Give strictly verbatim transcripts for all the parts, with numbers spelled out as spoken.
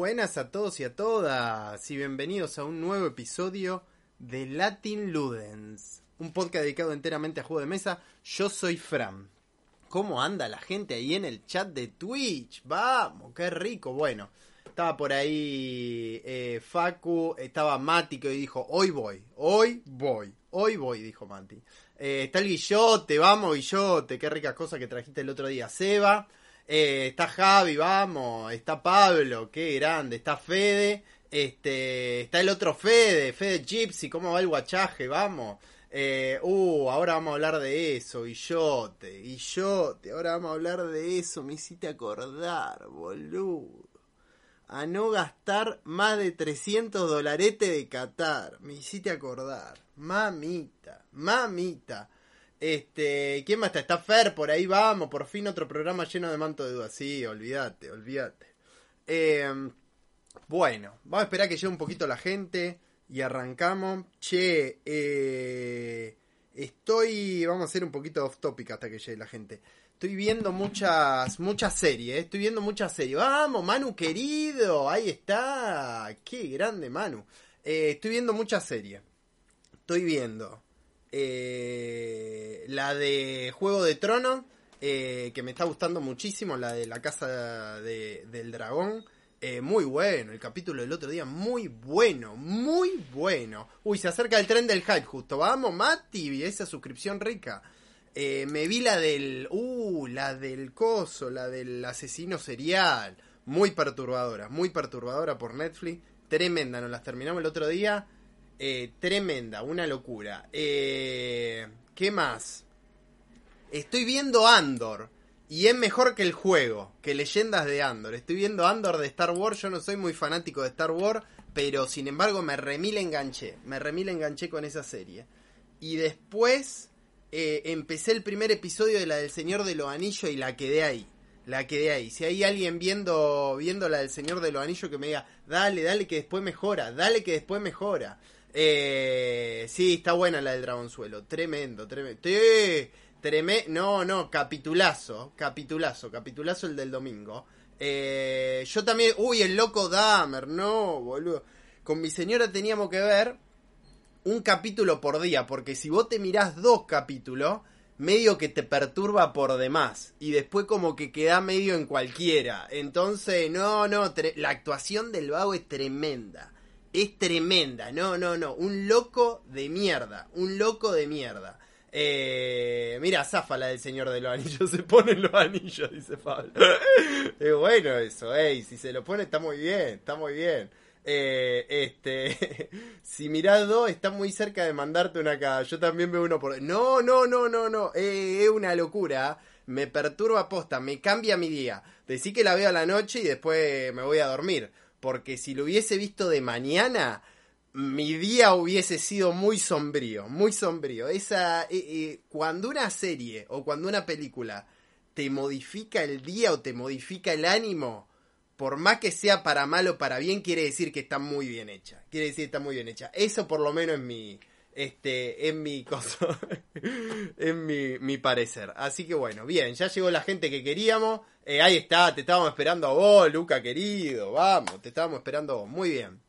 buenas a todos y a todas y bienvenidos a un nuevo episodio de Latin Ludens, un podcast dedicado enteramente a juego de mesa. Yo soy Fran. ¿Cómo anda la gente ahí en el chat de Twitch? ¡Vamos! ¡Qué rico! Bueno, estaba por ahí eh, Facu, estaba Mati que hoy dijo hoy voy, hoy voy, hoy voy, dijo Mati. Eh, está el Guillote, vamos Guillote, qué rica cosa que trajiste el otro día, Seba. Eh, está Javi, vamos, está Pablo, qué grande, está Fede, este, está el otro Fede, Fede Gypsy, cómo va el guachaje, vamos, eh, uh, ahora vamos a hablar de eso, Guillote, Guillote, ahora vamos a hablar de eso, me hiciste acordar, boludo, a no gastar más de trescientos dolaretes de Qatar, me hiciste acordar, mamita, mamita. Este, ¿quién más está? Está Fer, por ahí vamos, por fin otro programa lleno de manto de dudas. Sí, olvídate, olvídate. Eh, bueno, vamos a esperar que llegue un poquito la gente y arrancamos. Che, eh, estoy, vamos a hacer un poquito off topic hasta que llegue la gente. Estoy viendo muchas, muchas series, ¿eh? estoy viendo muchas series. Vamos, Manu querido, ahí está. Qué grande, Manu. Eh, estoy viendo muchas series. Estoy viendo... Eh, la de Juego de Tronos, eh, que me está gustando muchísimo, la de la Casa de, del Dragón, eh, muy bueno, el capítulo del otro día, muy bueno, muy bueno. Uy, se acerca el tren del hype justo, vamos Mati, esa suscripción rica. Eh, me vi la del, uh, la del coso, la del asesino serial, muy perturbadora, muy perturbadora por Netflix, tremenda, nos las terminamos el otro día. Eh, tremenda, una locura. Eh, ¿Qué más? Estoy viendo Andor. Y es mejor que el juego, que Leyendas de Andor. Estoy viendo Andor de Star Wars. Yo no soy muy fanático de Star Wars, pero sin embargo me remil enganché. Me remil enganché con esa serie. Y después eh, empecé el primer episodio de la del Señor de los Anillos y la quedé ahí. La quedé ahí. Si hay alguien viendo, viendo la del Señor de los Anillos que me diga, dale, dale que después mejora, dale que después mejora. Eh, sí, está buena la del Dragonzuelo. Tremendo, tremendo. ¡Eh! Treme- no, no, capitulazo. Capitulazo, capitulazo el del domingo. Eh, yo también. Uy, el loco Dahmer. No, boludo. Con mi señora teníamos que ver un capítulo por día. Porque si vos te mirás dos capítulos, medio que te perturba por demás. Y después, como que queda medio en cualquiera. Entonces, no, no. Tre- la actuación del vago es tremenda. Es tremenda, no, no, no, un loco de mierda, un loco de mierda. Eh, mira, zafa la del Señor de los Anillos, se pone los anillos, dice Pablo. Es bueno eso, ey, si se lo pone está muy bien, está muy bien. Eh, este, si mirás dos, está muy cerca de mandarte una acá, yo también veo uno por... No, no, no, no, no, eh, es una locura, me perturba posta, me cambia mi día. Decí que la veo a la noche y después me voy a dormir. Porque si lo hubiese visto de mañana, mi día hubiese sido muy sombrío, muy sombrío. Esa, eh, eh, cuando una serie o cuando una película te modifica el día o te modifica el ánimo, por más que sea para mal o para bien, quiere decir que está muy bien hecha. Quiere decir que está muy bien hecha. Eso por lo menos es mi, este, es mi cosa, es mi, mi parecer. Así que bueno, bien, ya llegó la gente que queríamos. Eh, ahí está, te estábamos esperando a vos, Luca querido, vamos, te estábamos esperando a vos, muy bien.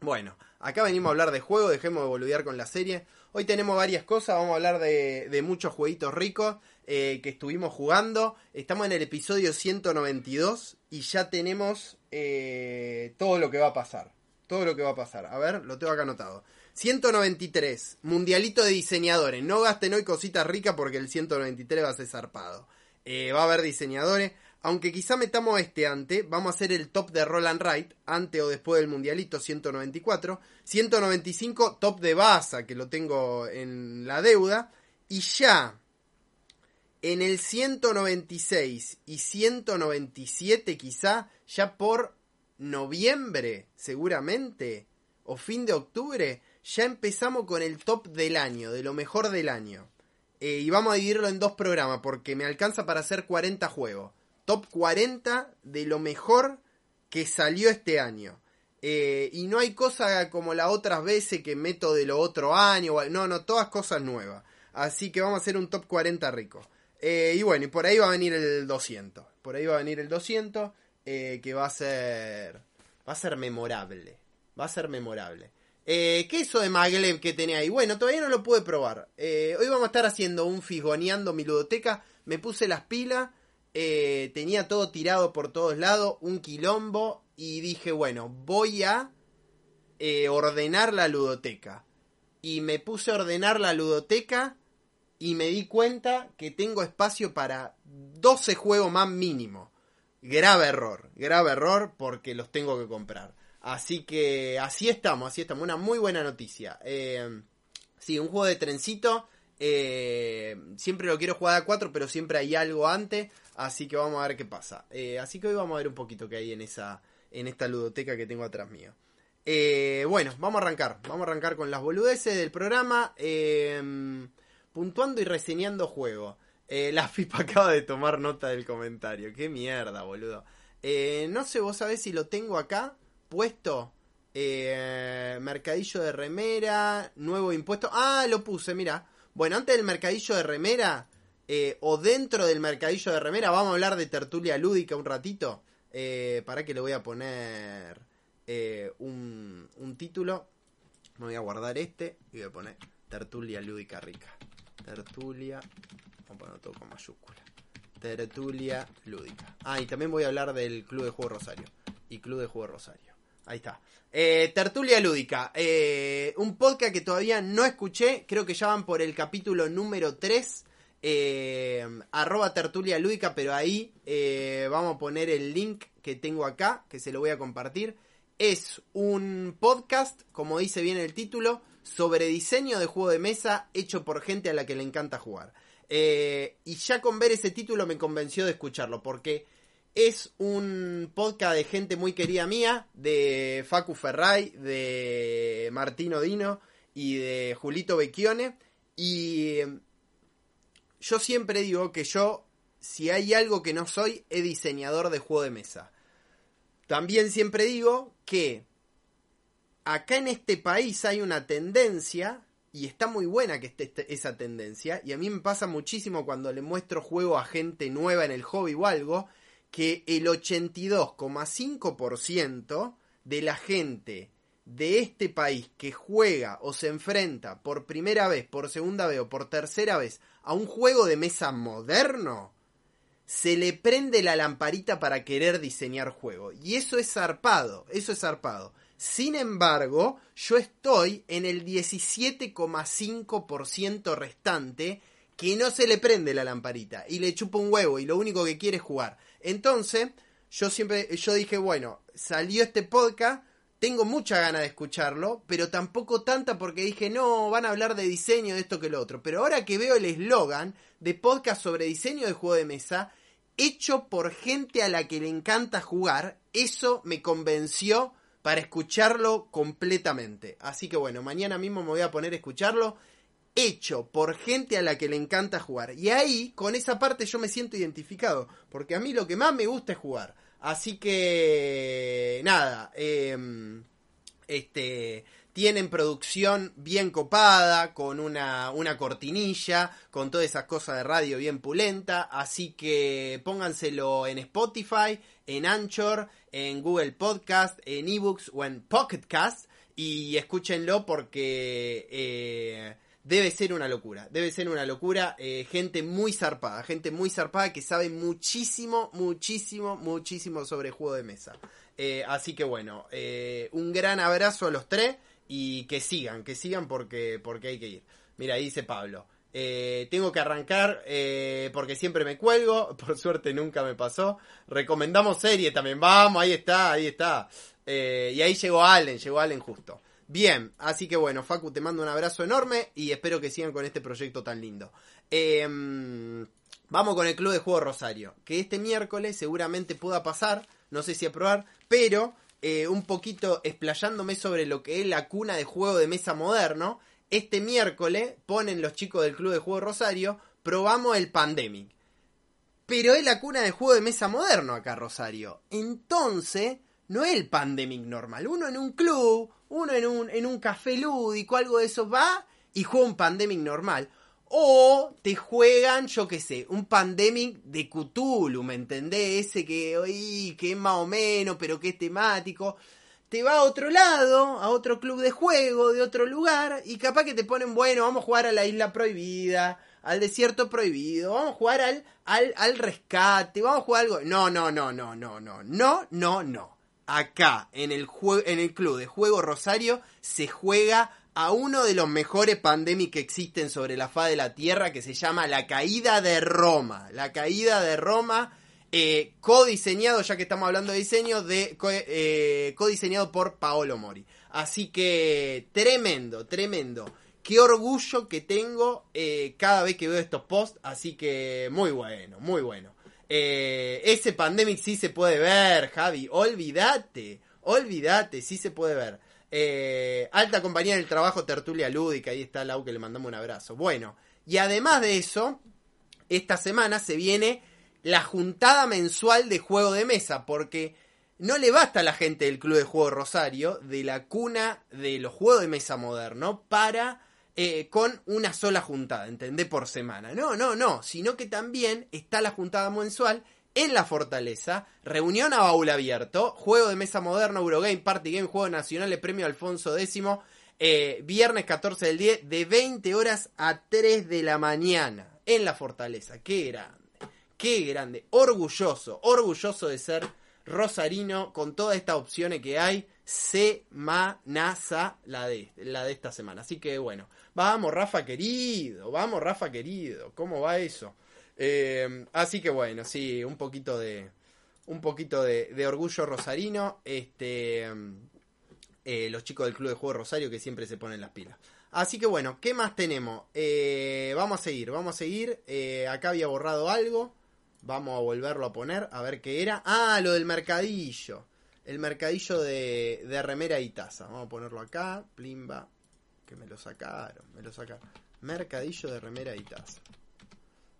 Bueno, acá venimos a hablar de juego, dejemos de boludear con la serie. Hoy tenemos varias cosas, vamos a hablar de, de muchos jueguitos ricos eh, que estuvimos jugando. Estamos en el episodio ciento noventa y dos y ya tenemos eh, todo lo que va a pasar. Todo lo que va a pasar, a ver, lo tengo acá anotado. ciento noventa y tres, mundialito de diseñadores, no gasten hoy cositas ricas porque el ciento noventa y tres va a ser zarpado. Eh, va a haber diseñadores... Aunque quizá metamos este antes, vamos a hacer el top de Roll and Write, antes o después del mundialito, ciento noventa y cuatro. ciento noventa y cinco, top de Baza, que lo tengo en la deuda. Y ya, en el ciento noventa y seis y ciento noventa y siete quizá, ya por noviembre seguramente, o fin de octubre, ya empezamos con el top del año, de lo mejor del año. Eh, y vamos a dividirlo en dos programas, porque me alcanza para hacer cuarenta juegos. Top cuarenta de lo mejor que salió este año. Eh, y no hay cosa como las otras veces que meto de lo otro año. No, no, todas cosas nuevas. Así que vamos a hacer un top cuarenta rico. Eh, y bueno, y por ahí va a venir el doscientos. Por ahí va a venir el doscientos, eh, que va a ser... Va a ser memorable. Va a ser memorable. Eh, ¿Qué eso de Maglev que tenía ahí? Bueno, todavía no lo pude probar. Eh, hoy vamos a estar haciendo un fisgoneando mi ludoteca. Me puse las pilas. Eh, tenía todo tirado por todos lados. Un quilombo. Y dije, bueno, voy a eh, ordenar la ludoteca. Y me puse a ordenar la ludoteca. Y me di cuenta que tengo espacio para doce juegos más mínimo. Grave error. Grave error porque los tengo que comprar. Así que así estamos, así estamos. Una muy buena noticia. Eh, sí, un juego de trencito. Eh, siempre lo quiero jugar a cuatro, pero siempre hay algo antes. Así que vamos a ver qué pasa. Eh, así que hoy vamos a ver un poquito qué hay en, esa, en esta ludoteca que tengo atrás mío. Eh, bueno, vamos a arrancar. Vamos a arrancar con las boludeces del programa. Eh, puntuando y reseñando juego. Eh, la F I P acaba de tomar nota del comentario. Qué mierda, boludo. Eh, no sé, vos sabés si lo tengo acá. Puesto, eh, mercadillo de remera, nuevo impuesto. Ah, lo puse, mirá. Bueno, antes del mercadillo de remera, eh, o dentro del mercadillo de remera, vamos a hablar de tertulia lúdica un ratito. Eh, para que le voy a poner eh, un, un título. Me voy a guardar este y voy a poner tertulia lúdica rica. Tertulia, vamos a poner todo con mayúscula. Tertulia lúdica. Ah, y también voy a hablar del Club de Juego Rosario. Y Club de Juego Rosario. Ahí está. Eh, Tertulia Lúdica. Eh, un podcast que todavía no escuché. Creo que ya van por el capítulo número tres. Eh, arroba Tertulia Lúdica. Pero ahí eh, vamos a poner el link que tengo acá. Que se lo voy a compartir. Es un podcast, como dice bien el título, sobre diseño de juego de mesa hecho por gente a la que le encanta jugar. Eh, y ya con ver ese título me convenció de escucharlo. Porque... es un podcast de gente muy querida mía, de Facu Ferray, de Martino Dino y de Julito Becchione. Y yo siempre digo que yo, si hay algo que no soy, es diseñador de juego de mesa. También siempre digo que acá en este país hay una tendencia, y está muy buena que esté esa tendencia, y a mí me pasa muchísimo cuando le muestro juego a gente nueva en el hobby o algo, que el ochenta y dos coma cinco por ciento de la gente de este país que juega o se enfrenta por primera vez, por segunda vez o por tercera vez a un juego de mesa moderno, se le prende la lamparita para querer diseñar juego. Y eso es zarpado, eso es zarpado. Sin embargo, yo estoy en el diecisiete coma cinco por ciento restante que no se le prende la lamparita y le chupa un huevo y lo único que quiere es jugar. Entonces, yo siempre, yo dije, bueno, salió este podcast, tengo mucha gana de escucharlo, pero tampoco tanta porque dije, no, van a hablar de diseño, de esto que lo otro. Pero ahora que veo el eslogan de podcast sobre diseño de juego de mesa, hecho por gente a la que le encanta jugar, eso me convenció para escucharlo completamente. Así que bueno, mañana mismo me voy a poner a escucharlo, hecho por gente a la que le encanta jugar. Y ahí, con esa parte yo me siento identificado. Porque a mí lo que más me gusta es jugar. Así que... nada. Eh, este... tienen producción bien copada, con una, una cortinilla, con todas esas cosas de radio bien pulenta. Así que pónganselo en Spotify, en Anchor, en Google Podcast, en eBooks o en Pocket Cast. Y escúchenlo porque... Eh, debe ser una locura, debe ser una locura, eh, gente muy zarpada, gente muy zarpada que sabe muchísimo, muchísimo, muchísimo sobre juego de mesa. Eh, así que bueno, eh, un gran abrazo a los tres y que sigan, que sigan porque, porque hay que ir. Mira, ahí dice Pablo, eh, tengo que arrancar eh, porque siempre me cuelgo, por suerte nunca me pasó. Recomendamos serie también, vamos, ahí está, ahí está. Eh, y ahí llegó Allen, llegó Allen justo. Bien, así que bueno, Facu, te mando un abrazo enorme y espero que sigan con este proyecto tan lindo. Eh, vamos con el Club de Juego Rosario, que este miércoles seguramente pueda pasar, no sé si aprobar, pero eh, un poquito explayándome sobre lo que es la cuna de juego de mesa moderno, este miércoles ponen los chicos del Club de Juego Rosario, probamos el Pandemic. Pero es la cuna de juego de mesa moderno acá, Rosario. Entonces, no es el Pandemic normal, uno en un club... uno en un, en un café lúdico, algo de eso, va y juega un Pandemic normal. O te juegan, yo qué sé, un Pandemic de Cthulhu, ¿me entendés? Ese que, uy, que es más o menos, pero que es temático. te va a otro lado, a otro club de juego, de otro lugar, y capaz que te ponen, bueno, vamos a jugar a la isla prohibida, al desierto prohibido, vamos a jugar al, al, al rescate, vamos a jugar algo... No, no, no, no, no, no, no, no, no. Acá, en el, jue... en el Club de Juego Rosario, se juega a uno de los mejores pandemic que existen sobre la faz de la tierra, que se llama La Caída de Roma. La Caída de Roma... Eh, codiseñado, ya que estamos hablando de diseño, de, eh, codiseñado por Paolo Mori. Así que tremendo, tremendo. Qué orgullo que tengo eh, cada vez que veo estos posts. Así que muy bueno, muy bueno. Eh, ese pandemic sí se puede ver, Javi. Olvídate, olvídate, sí se puede ver. Eh, alta compañía del trabajo, Tertulia Lúdica. Ahí está Lau, que le mandamos un abrazo. Bueno, y además de eso, esta semana se viene la juntada mensual de Juego de Mesa, porque no le basta a la gente del Club de Juego Rosario, de la cuna de los Juegos de Mesa moderno, para eh, con una sola juntada, ¿entendés? Por semana. No, no, no, sino que también está la juntada mensual en La Fortaleza, reunión a baúl abierto, Juego de Mesa moderno, Eurogame, Party Game, Juego Nacional, el premio Alfonso X, eh, viernes catorce del diez, de veinte horas a tres de la mañana, en La Fortaleza. ¿Qué era? Qué grande, orgulloso, orgulloso de ser rosarino con todas estas opciones que hay. Semanaza la de, la de esta semana. Así que bueno, vamos Rafa querido, vamos Rafa querido, ¿cómo va eso? Eh, así que bueno, sí, un poquito de, un poquito de, de orgullo rosarino. Este, eh, los chicos del Club de Juego Rosario que siempre se ponen las pilas. Así que bueno, ¿qué más tenemos? Eh, vamos a seguir, vamos a seguir. Eh, acá había borrado algo. Vamos a volverlo a poner, a ver qué era. Ah, lo del mercadillo. El mercadillo de, de remera y taza. Vamos a ponerlo acá, plimba. Que me lo sacaron, me lo sacaron. Mercadillo de remera y taza.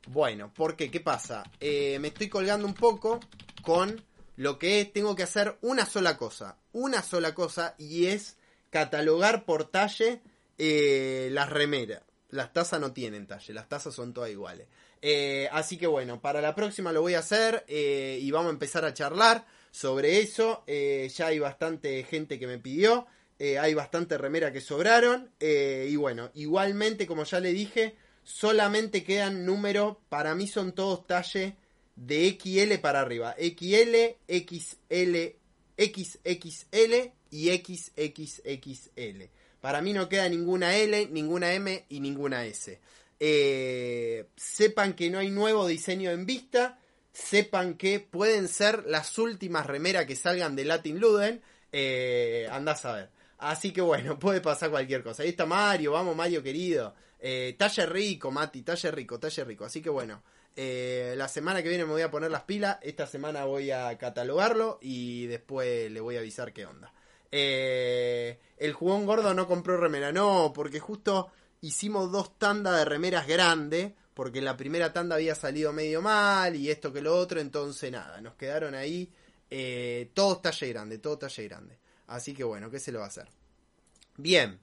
Bueno, ¿por qué? ¿Qué pasa? Eh, me estoy colgando un poco con lo que es, tengo que hacer una sola cosa. Una sola cosa, y es catalogar por talle eh, las remeras. Las tazas no tienen talle, las tazas son todas iguales. Eh, así que bueno, para la próxima lo voy a hacer eh, y vamos a empezar a charlar sobre eso. Eh, ya hay bastante gente que me pidió, eh, hay bastante remera que sobraron eh, y bueno, igualmente como ya le dije, solamente quedan números, para mí son todos talle de equis ele para arriba, equis ele, equis ele, equis equis ele y equis equis equis ele. Para mí no queda ninguna L, ninguna M y ninguna S. Eh, sepan que no hay nuevo diseño en vista. Sepan que pueden ser las últimas remeras que salgan de Latin Luden. Eh, andás a ver. Así que bueno, puede pasar cualquier cosa. Ahí está Mario, vamos Mario querido. Eh, talle rico, Mati, talle rico, talle rico. Así que bueno, eh, la semana que viene me voy a poner las pilas. Esta semana voy a catalogarlo y después le voy a avisar qué onda. Eh, el jugón gordo no compró remera, no, porque justo hicimos dos tandas de remeras grandes, porque la primera tanda había salido medio mal y esto que lo otro, entonces nada, nos quedaron ahí eh, todo talle grande, todo talle grande, así que bueno, ¿qué se lo va a hacer? Bien,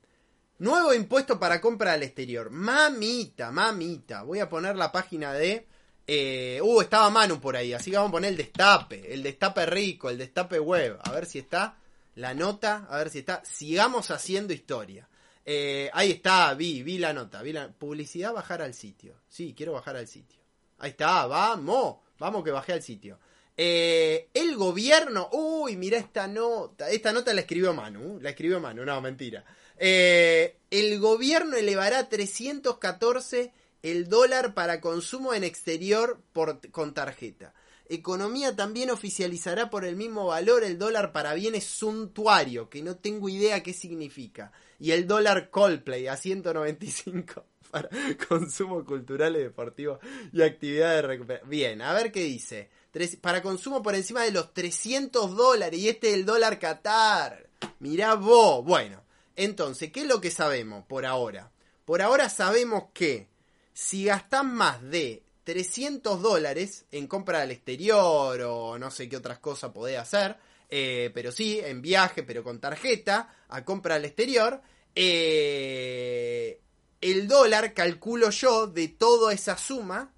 nuevo impuesto para compra al exterior, mamita, mamita, voy a poner la página de eh, uh, estaba Manu por ahí, así que vamos a poner el destape, el destape rico, el destape web, a ver si está la nota, a ver si está. Sigamos haciendo historia. Eh, ahí está, vi, vi la nota. Vi la publicidad, bajar al sitio. Sí, quiero bajar al sitio. Ahí está, vamos. Vamos que bajé al sitio. Eh, el gobierno. Uy, mirá esta nota. Esta nota la escribió Manu. La escribió Manu, no, mentira. Eh, el gobierno elevará a trescientos catorce el dólar para consumo en exterior por, con tarjeta. Economía también oficializará por el mismo valor el dólar para bienes suntuario, que no tengo idea qué significa, y el dólar Coldplay a ciento noventa y cinco para consumo cultural y deportivo y actividades de recuperación. Bien, a ver qué dice. Tres, para consumo por encima de los trescientos dólares, y este es el dólar Qatar. Mirá vos. Bueno, entonces, ¿qué es lo que sabemos por ahora? Por ahora sabemos que si gastás más de trescientos dólares en compra al exterior o no sé qué otras cosas podés hacer, eh, pero sí, en viaje, pero con tarjeta, a compra al exterior, eh, el dólar, calculo yo, de toda esa suma,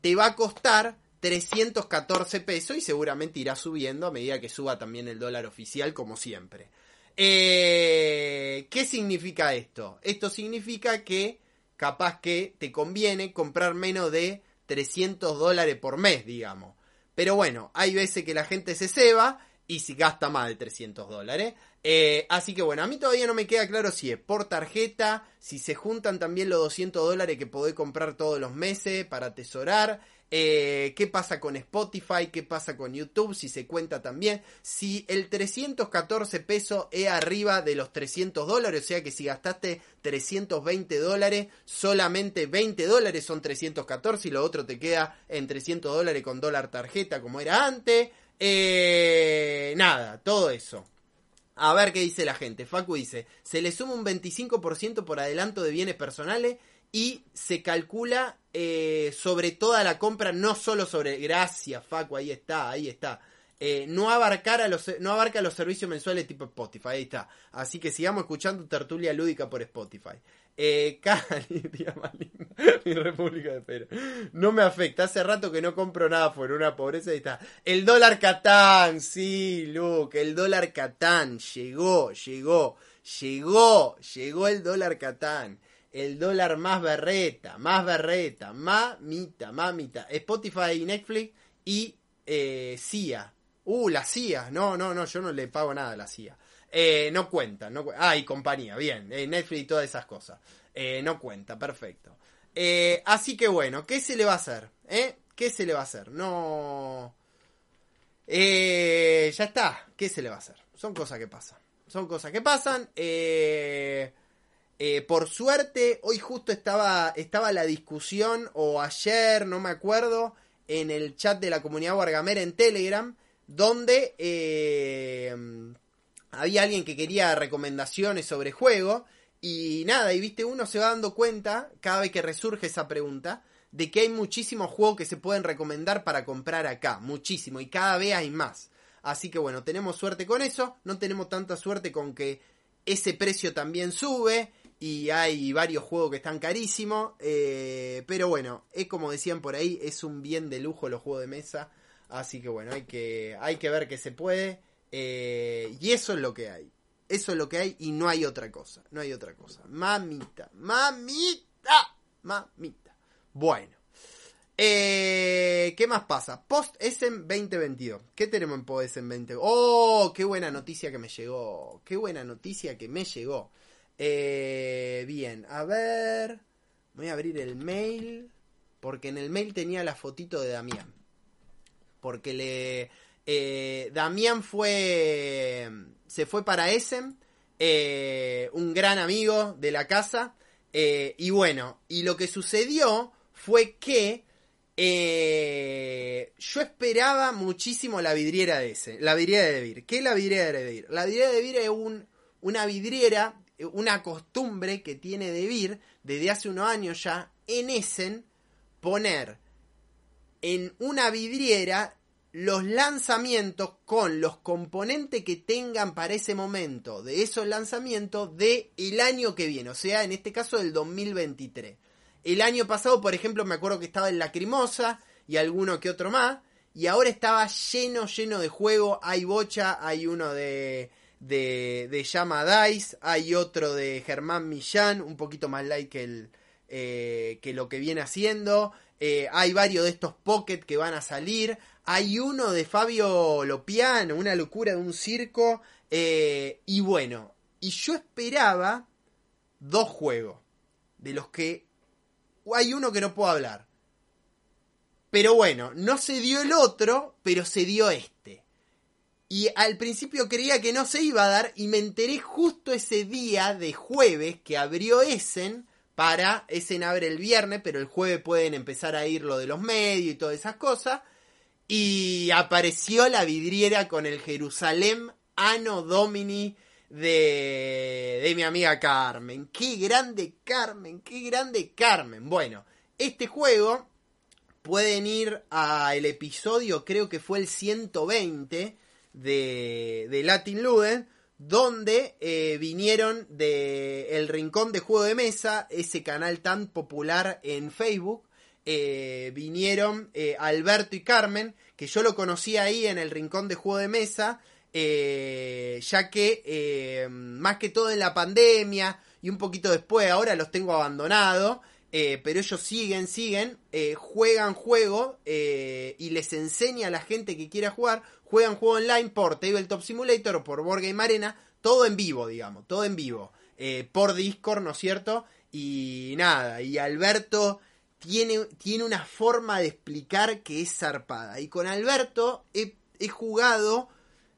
te va a costar trescientos catorce pesos y seguramente irá subiendo a medida que suba también el dólar oficial, como siempre. Eh, ¿Qué significa esto? Esto significa que capaz que te conviene comprar menos de trescientos dólares por mes, digamos. Pero bueno, hay veces que la gente se ceba y si gasta más de trescientos dólares. Eh, así que bueno, a mí todavía no me queda claro si es por tarjeta, si se juntan también los doscientos dólares que podés comprar todos los meses para atesorar. Eh, ¿Qué pasa con Spotify? ¿Qué pasa con YouTube? Si se cuenta también. Si el trescientos catorce pesos es arriba de los trescientos dólares, o sea que si gastaste trescientos veinte dólares, solamente veinte dólares son trescientos catorce y lo otro te queda en trescientos dólares con dólar tarjeta como era antes. Eh, nada, todo eso. A ver qué dice la gente. Facu dice, se le suma un veinticinco por ciento por adelanto de bienes personales y se calcula eh, sobre toda la compra, no solo sobre... Gracias, Facu, ahí está, ahí está. Eh, no, abarcar a los, no abarca los servicios mensuales tipo Spotify, ahí está. Así que sigamos escuchando Tertulia Lúdica por Spotify. Eh, Cali, tía maligna, mi República de Perú. No me afecta, hace rato que no compro nada fuera, una pobreza, ahí está. El dólar Catán, sí, Luke, el dólar Catán, llegó, llegó, llegó, llegó el dólar Catán. El dólar más berreta, más berreta, mamita, mamita. Spotify y Netflix y eh, C I A. Uh, la C I A. No, no, no, yo no le pago nada a la C I A. Eh, no cuenta. No cu- ah, y compañía, bien. Eh, Netflix y todas esas cosas. Eh, no cuenta, perfecto. Eh, así que bueno, ¿qué se le va a hacer? ¿Eh? ¿Qué se le va a hacer? No... Eh, ya está. ¿Qué se le va a hacer? Son cosas que pasan. Son cosas que pasan. Eh... Eh, por suerte, hoy justo estaba, estaba la discusión, o ayer, no me acuerdo, en el chat de la comunidad wargamera en Telegram, donde eh, había alguien que quería recomendaciones sobre juego, y nada, y viste, uno se va dando cuenta, cada vez que resurge esa pregunta, de que hay muchísimos juegos que se pueden recomendar para comprar acá, muchísimo, y cada vez hay más. Así que bueno, tenemos suerte con eso, no tenemos tanta suerte con que ese precio también sube, y hay varios juegos que están carísimos, eh, pero bueno, es como decían por ahí, es un bien de lujo los juegos de mesa, así que bueno, hay que, hay que ver que se puede, eh, y eso es lo que hay, eso es lo que hay, y no hay otra cosa, no hay otra cosa, mamita, mamita, mamita, bueno, eh, ¿qué más pasa? Post Essen veinte veintidós, ¿qué tenemos en Post Essen veinte veintidós? ¡Oh! ¡Qué buena noticia que me llegó! ¡Qué buena noticia que me llegó! Eh, bien, a ver, voy a abrir el mail, porque en el mail tenía la fotito de Damián, porque le eh, Damián fue se fue para Essen, eh, un gran amigo de la casa, eh, y bueno, y lo que sucedió fue que eh, yo esperaba muchísimo la vidriera de Essen, la vidriera de Devir. ¿Qué es la vidriera de Devir? La vidriera de Devir es un, una vidriera, una costumbre que tiene Devir desde hace unos años ya en Essen, poner en una vidriera los lanzamientos con los componentes que tengan para ese momento de esos lanzamientos del año que viene, o sea, en este caso del dos mil veintitrés. El año pasado, por ejemplo, me acuerdo que estaba el Lacrimosa y alguno que otro más, y ahora estaba lleno, lleno de juego. Hay bocha, hay uno de... De, de Llama Dice, hay otro de Germán Millán, un poquito más light que, el, eh, que lo que viene haciendo, eh, hay varios de estos pocket que van a salir, hay uno de Fabio Lopiano, una locura de un circo, eh, y bueno, y yo esperaba dos juegos, de los que hay uno que no puedo hablar, pero bueno, no se dio el otro, pero se dio este. Y al principio creía que no se iba a dar y me enteré justo ese día de jueves que abrió Essen, para Essen abre el viernes, pero el jueves pueden empezar a ir lo de los medios y todas esas cosas. Y apareció la vidriera con el Jerusalén Anno Domini de, de mi amiga Carmen. ¡Qué grande Carmen! ¡Qué grande Carmen! Bueno, este juego pueden ir al episodio, creo que fue el ciento veinte... De, de Latin Luden, donde eh, vinieron de el Rincón de Juego de Mesa, ese canal tan popular en Facebook, eh, vinieron eh, Alberto y Carmen, que yo lo conocí ahí en el Rincón de Juego de Mesa, eh, ya que eh, más que todo en la pandemia y un poquito después, ahora los tengo abandonado, eh, pero ellos siguen, siguen, eh, juegan juego eh, y les enseña a la gente que quiera jugar, juegan juego online por Tabletop Simulator o por Board Game Arena, todo en vivo, digamos, todo en vivo, eh, por Discord, ¿no es cierto? Y nada, y Alberto tiene, tiene una forma de explicar que es zarpada. Y con Alberto he, he jugado,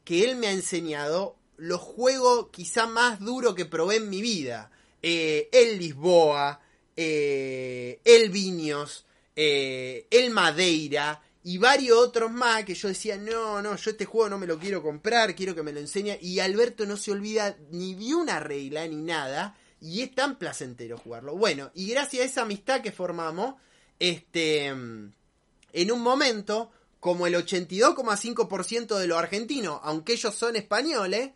que él me ha enseñado, los juegos quizá más duros que probé en mi vida. Eh, el Lisboa, eh, el Viños, eh, el Madeira y varios otros más que yo decía, no, no, yo este juego no me lo quiero comprar, quiero que me lo enseñe. Y Alberto no se olvida ni de una regla ni nada. Y es tan placentero jugarlo. Bueno, y gracias a esa amistad que formamos, este, en un momento, como el ochenta y dos coma cinco por ciento de los argentinos, aunque ellos son españoles,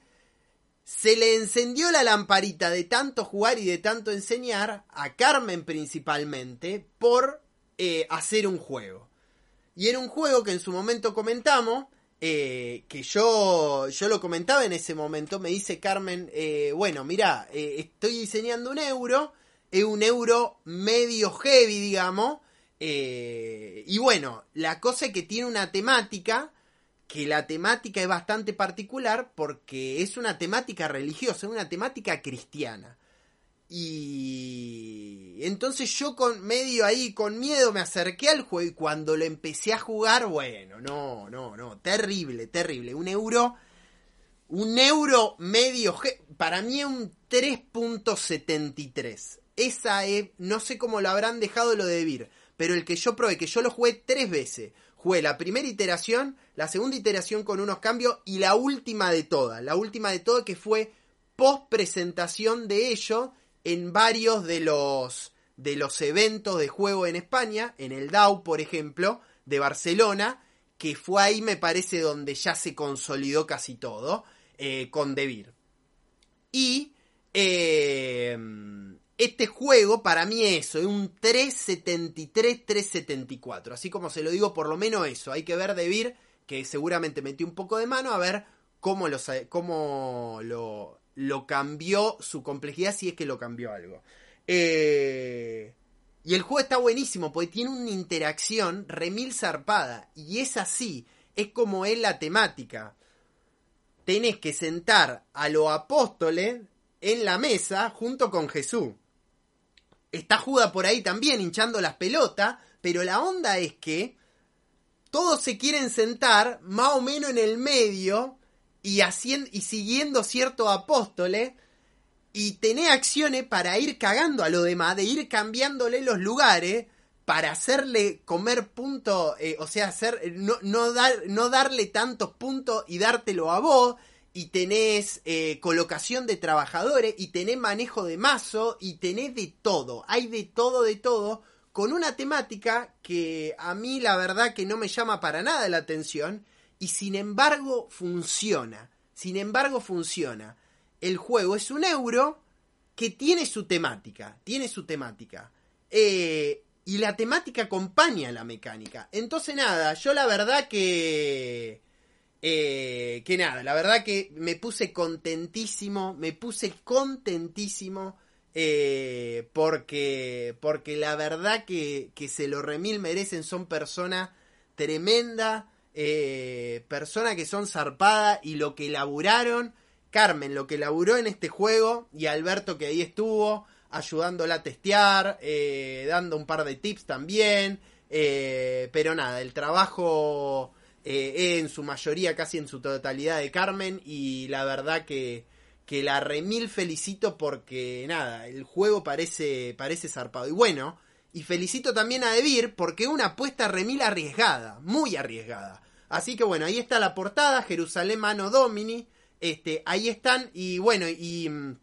se le encendió la lamparita de tanto jugar y de tanto enseñar, a Carmen principalmente, por eh, hacer un juego. Y era un juego que en su momento comentamos, Eh, que yo yo lo comentaba en ese momento, me dice Carmen, eh, bueno, mirá, eh, estoy diseñando un euro, es eh, un euro medio heavy, digamos, eh, y bueno, la cosa es que tiene una temática, que la temática es bastante particular, porque es una temática religiosa, es una temática cristiana, y entonces yo con medio ahí, con miedo, me acerqué al juego y cuando lo empecé a jugar, bueno, no, no, no, terrible, terrible, un euro, un euro medio, para mí es un tres punto setenta y tres, esa es, no sé cómo lo habrán dejado lo de Devir, pero el que yo probé, que yo lo jugué tres veces, jugué la primera iteración, la segunda iteración con unos cambios y la última de todas, la última de todas que fue post presentación de ello, en varios de los de los eventos de juego en España, en el D A U, por ejemplo, de Barcelona, que fue ahí, me parece, donde ya se consolidó casi todo, eh, con Devir. Y eh, este juego, para mí eso, es un tres setenta y tres, tres setenta y cuatro, así como se lo digo, por lo menos eso, hay que ver Devir, que seguramente metió un poco de mano, a ver cómo lo... Cómo lo lo cambió su complejidad, si es que lo cambió algo. Eh, y el juego está buenísimo, porque tiene una interacción remil zarpada, y es así, es como es la temática. Tenés que sentar a los apóstoles en la mesa junto con Jesús. Está Judas por ahí también, hinchando las pelotas, pero la onda es que todos se quieren sentar más o menos en el medio, Y, haciendo, y siguiendo ciertos apóstoles, y tener acciones para ir cagando a lo demás, de ir cambiándole los lugares para hacerle comer puntos, eh, o sea, hacer no, no, dar, no darle tantos puntos y dártelo a vos, y tenés eh, colocación de trabajadores, y tenés manejo de mazo, y tenés de todo, hay de todo, de todo, con una temática que a mí la verdad que no me llama para nada la atención. Y sin embargo funciona, sin embargo funciona. El juego es un euro que tiene su temática, tiene su temática. Eh, y la temática acompaña la mecánica. Entonces nada, yo la verdad que... Eh, que nada, la verdad que me puse contentísimo, me puse contentísimo eh, porque, porque la verdad que, que se lo remil merecen, son personas tremendas. Eh, personas que son zarpadas y lo que laburaron, Carmen lo que laburó en este juego y Alberto que ahí estuvo ayudándola a testear, eh, dando un par de tips también, eh, pero nada, el trabajo eh, en su mayoría, casi en su totalidad, de Carmen, y la verdad que, que la remil felicito porque nada, el juego parece, parece zarpado y bueno. Y felicito también a Devir porque es una apuesta remil arriesgada, muy arriesgada. Así que bueno, ahí está la portada, Jerusalén Anno Domini, este, ahí están. Y bueno, y mmm,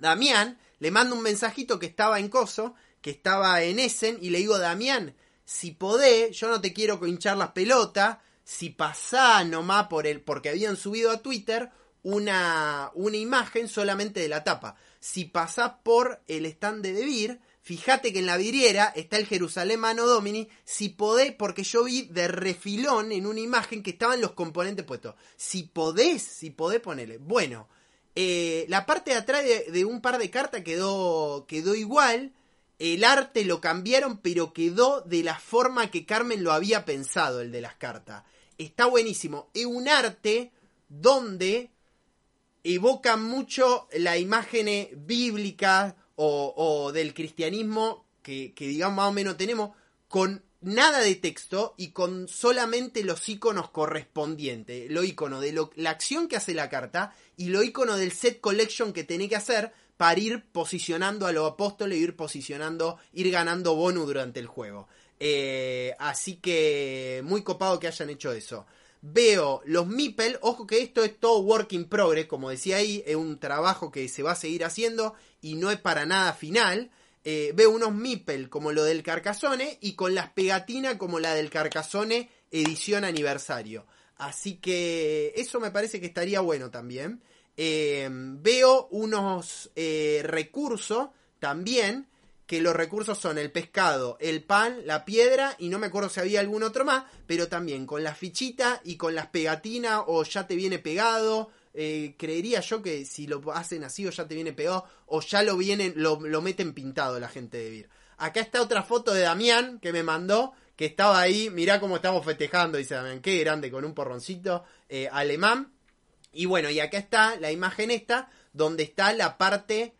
Damián, le mando un mensajito que estaba en Coso, que estaba en Essen, y le digo, Damián, si podés, yo no te quiero hinchar las pelotas, si pasá nomás por el, porque habían subido a Twitter una, una imagen solamente de la tapa. Si pasás por el stand de Devir, Fíjate que en la vidriera está el Jerusalén Anno Domini, si podés, porque yo vi de refilón en una imagen que estaban los componentes puestos. Si podés, si podés, ponele. Bueno, eh, la parte de atrás de, de un par de cartas quedó, quedó igual. El arte lo cambiaron, pero quedó de la forma que Carmen lo había pensado, el de las cartas. Está buenísimo. Es un arte donde evocan mucho las imágenes bíblicas o, o del cristianismo que, que digamos más o menos tenemos, con nada de texto y con solamente los iconos correspondientes. Lo icono de lo, la acción que hace la carta y lo icono del set collection que tenés que hacer para ir posicionando a los apóstoles, ir posicionando, ir ganando bonus durante el juego. Eh, así que muy copado que hayan hecho eso. Veo los Mipel, ojo que esto es todo work in progress, como decía ahí, es un trabajo que se va a seguir haciendo y no es para nada final. Eh, veo unos Mipel como lo del Carcassone y con las pegatinas como la del Carcassone edición aniversario. Así que eso me parece que estaría bueno también. Eh, veo unos eh, recursos también, que los recursos son el pescado, el pan, la piedra y no me acuerdo si había algún otro más, pero también con las fichitas y con las pegatinas o ya te viene pegado, eh, creería yo que si lo hacen así o ya te viene pegado o ya lo vienen, lo, lo meten pintado la gente de Devir. Acá está otra foto de Damián que me mandó, que estaba ahí, mirá cómo estamos festejando, dice Damián, qué grande, con un porroncito eh, alemán. Y bueno, y acá está la imagen esta, donde está la parte...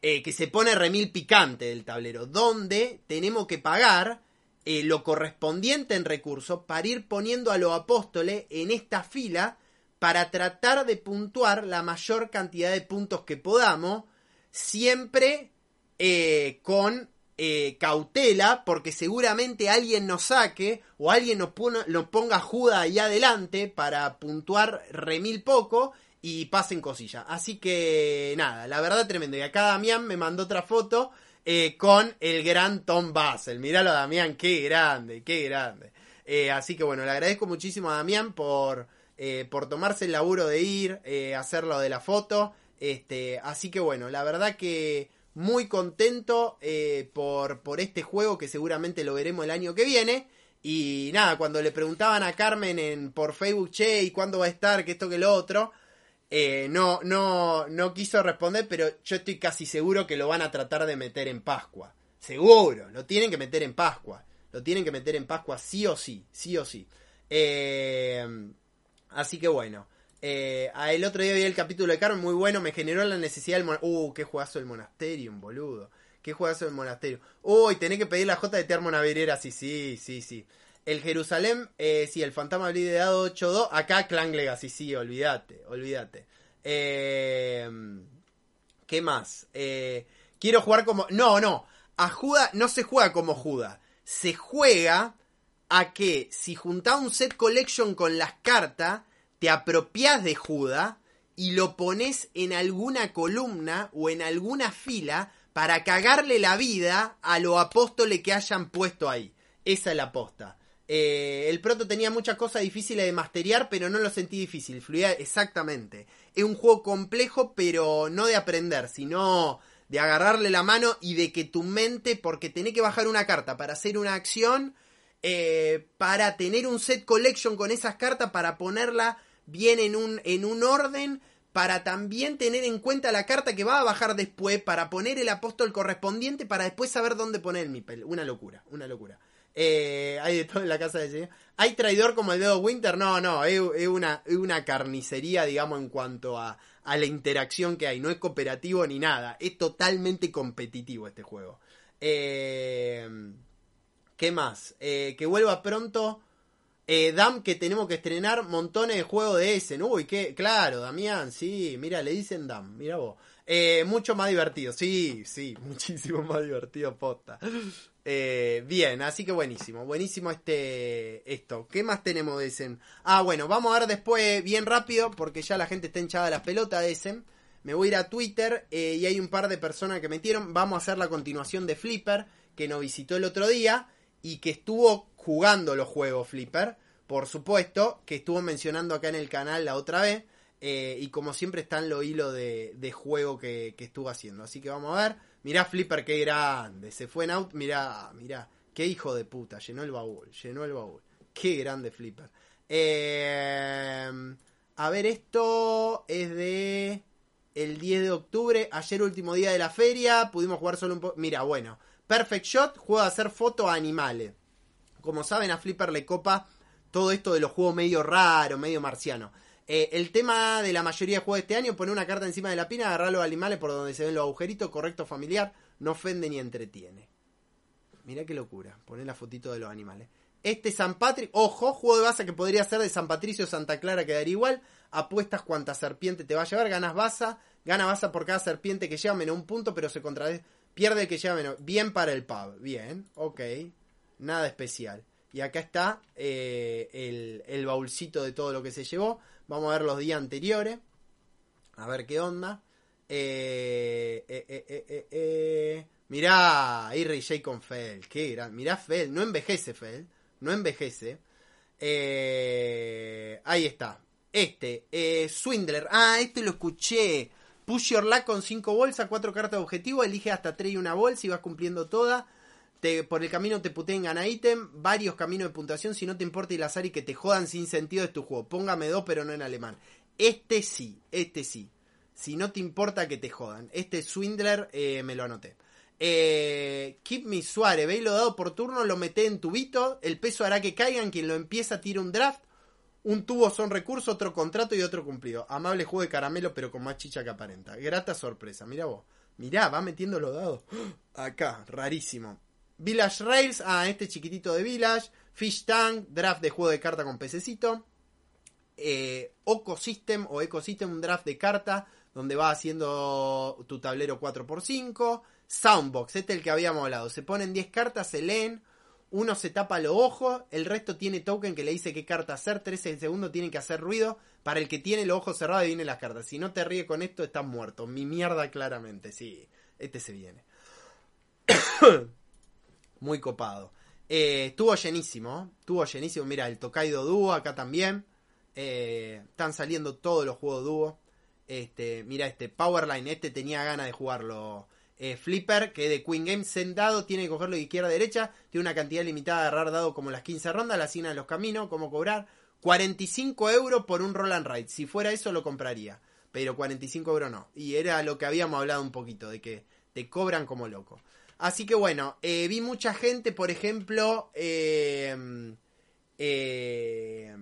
Eh, que se pone remil picante del tablero, donde tenemos que pagar eh, lo correspondiente en recursos para ir poniendo a los apóstoles en esta fila para tratar de puntuar la mayor cantidad de puntos que podamos, siempre eh, con eh, cautela, porque seguramente alguien nos saque o alguien nos, pone, nos ponga Judas ahí adelante para puntuar remil poco y pasen cosillas. Así que nada, la verdad tremendo. Y acá Damián me mandó otra foto eh, con el gran Tom Basel. Miralo a Damián, qué grande, qué grande. Eh, así que bueno, le agradezco muchísimo a Damián por, eh, por tomarse el laburo de ir, eh, hacer lo de la foto. Este, así que bueno, la verdad que muy contento eh, por, por este juego que seguramente lo veremos el año que viene. Y nada, cuando le preguntaban a Carmen en, por Facebook, che, ¿y cuándo va a estar? Que esto, que lo otro... Eh, no, no, no quiso responder, pero yo estoy casi seguro que lo van a tratar de meter en Pascua. Seguro, lo tienen que meter en Pascua. Lo tienen que meter en Pascua sí o sí, sí o sí. Eh, así que bueno. Eh, el otro día vi el capítulo de Carmen, muy bueno, me generó la necesidad del monasterio. Uh, qué juegazo el monasterio, boludo. Qué juegazo el monasterio. Uy, uh, tenés que pedir la J de Termo Navirera, sí, sí, sí, sí. El Jerusalén, eh, sí, el fantasma blideado ocho dos, acá Clan Legacy, sí, sí, olvídate, olvídate. Eh, ¿Qué más? Eh, quiero jugar como... No, no, a Judas no se juega como Judas, se juega a que si juntás un set collection con las cartas, te apropiás de Judas y lo pones en alguna columna o en alguna fila para cagarle la vida a los apóstoles que hayan puesto ahí. Esa es la posta. Eh, el proto tenía muchas cosas difíciles de masterear, pero no lo sentí difícil, fluía exactamente. Es un juego complejo, pero no de aprender, sino de agarrarle la mano y de que tu mente, porque tenés que bajar una carta para hacer una acción, eh, para tener un set collection con esas cartas, para ponerla bien en un, en un orden, para también tener en cuenta la carta que va a bajar después, para poner el apóstol correspondiente, para después saber dónde poner el Mipel. Una locura, una locura. Eh, hay de todo en la casa del señor. ¿Hay traidor como el dedo Winter? No, no, es, es, una, es una carnicería, digamos, en cuanto a, a la interacción que hay. No es cooperativo ni nada. Es totalmente competitivo este juego. Eh, ¿Qué más? Eh, que vuelva pronto. Eh, Dam, que tenemos que estrenar montones de juegos de Essen. Uy, qué, claro, Damián, sí. Mira, le dicen Dam, mira vos. Eh, mucho más divertido, sí, sí, muchísimo más divertido, posta. Eh, bien, así que buenísimo, buenísimo este esto. ¿Qué más tenemos de Essen? Ah, bueno, vamos a ver después bien rápido, porque ya la gente está hinchada de las pelotas de Essen. Me voy a ir a Twitter eh, y hay un par de personas que metieron. Vamos a hacer la continuación de Flipper, que nos visitó el otro día y que estuvo jugando los juegos Flipper, por supuesto, que estuvo mencionando acá en el canal la otra vez. Eh, y como siempre están los hilos de, de juego que, que estuvo haciendo. Así que vamos a ver. Mirá Flipper, qué grande. Se fue en out. Mirá, mirá. Qué hijo de puta. Llenó el baúl. Llenó el baúl. Qué grande Flipper. Eh, a ver, esto es de el diez de octubre. Ayer, último día de la feria. Pudimos jugar solo un poco. Mira, bueno. Perfect Shot. Juego de hacer foto a animales. Como saben, a Flipper le copa todo esto de los juegos medio raro, medio marciano. Eh, el tema de la mayoría de juegos de este año, poner una carta encima de la pina, agarrar los animales por donde se ven los agujeritos, correcto familiar, no ofende ni entretiene. Mirá qué locura, poner la fotito de los animales. Este San Patricio, ojo, juego de baza que podría ser de San Patricio o Santa Clara, quedaría igual. Apuestas cuánta serpiente te va a llevar, ganas baza, gana baza por cada serpiente que lleva, menos un punto, pero se contradice, pierde el que lleva menos. Bien para el pub, bien, ok, nada especial. Y acá está eh, el, el baúlcito de todo lo que se llevó. Vamos a ver los días anteriores. A ver qué onda. Eh, eh, eh, eh, eh, eh. Mirá, Irry J con Fell. Qué gran. Mirá Fell. No envejece Fell. No envejece. Eh, ahí está. Este. Eh, Swindler. Ah, este lo escuché. Push Your Luck con cinco bolsas, cuatro cartas de objetivo. Elige hasta tres y una bolsa y vas cumpliendo todas. Te, por el camino te puteen, gana ítem, varios caminos de puntuación, si no te importa el azar y que te jodan sin sentido es tu juego. Póngame dos, pero no en alemán. Este sí, este sí. Si no te importa que te jodan. Este Swindler eh, me lo anoté. Eh, Keep Me Suare, veis lo dado por turno, lo meté en tubito, el peso hará que caigan, quien lo empieza tira un draft, un tubo son recursos, otro contrato y otro cumplido. Amable juego de caramelo, pero con más chicha que aparenta. Grata sorpresa, mirá vos. Mirá, va metiendo los dados. Acá, rarísimo. Village Rails, ah, este chiquitito de Village. Fish Tank, draft de juego de carta con pececito. Eh, Ecosystem o Ecosystem, un draft de carta donde vas haciendo tu tablero cuatro por cinco. Soundbox, este es el que habíamos hablado. Se ponen diez cartas, se leen. Uno se tapa los ojos, el resto tiene token que le dice qué carta hacer. trece segundos tienen que hacer ruido. Para el que tiene los ojos cerrados vienen las cartas. Si no te ríes con esto, estás muerto. Mi mierda claramente, sí. Este se viene. Muy copado. Eh, estuvo llenísimo. Estuvo llenísimo. Mira, el Tokaido Dúo acá también. Eh, están saliendo todos los juegos dúo. Este, mira, este Powerline. Este tenía ganas de jugarlo. Eh, Flipper, que es de Queen Games. Sendado, tiene que cogerlo de izquierda a derecha. Tiene una cantidad limitada de agarrar dado como las quince rondas. La asigna de los caminos. ¿Cómo cobrar? cuarenta y cinco euros por un Roll and Ride. Si fuera eso, lo compraría. Pero cuarenta y cinco euros no. Y era lo que habíamos hablado un poquito, de que te cobran como loco. Así que bueno, eh, vi mucha gente, por ejemplo, eh, eh,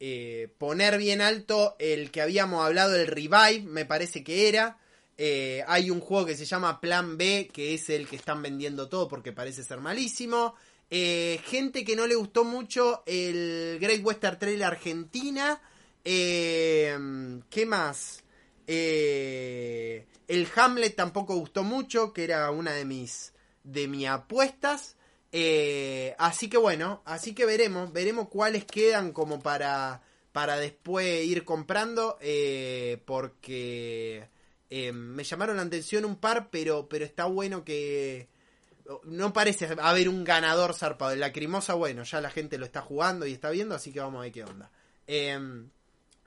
eh, poner bien alto el que habíamos hablado, el Revive, me parece que era. Eh, hay un juego que se llama Plan B, que es el que están vendiendo todo porque parece ser malísimo. Eh, gente que no le gustó mucho el Great Western Trail Argentina. Eh, ¿qué más? Eh... El Hamlet tampoco gustó mucho, que era una de mis, de mis apuestas. Eh, así que bueno, así que veremos, veremos cuáles quedan como para, para después ir comprando. Eh, porque eh, me llamaron la atención un par, pero, pero está bueno que... No parece haber un ganador zarpado. El Lacrimosa, bueno, ya la gente lo está jugando y está viendo, así que vamos a ver qué onda. Eh,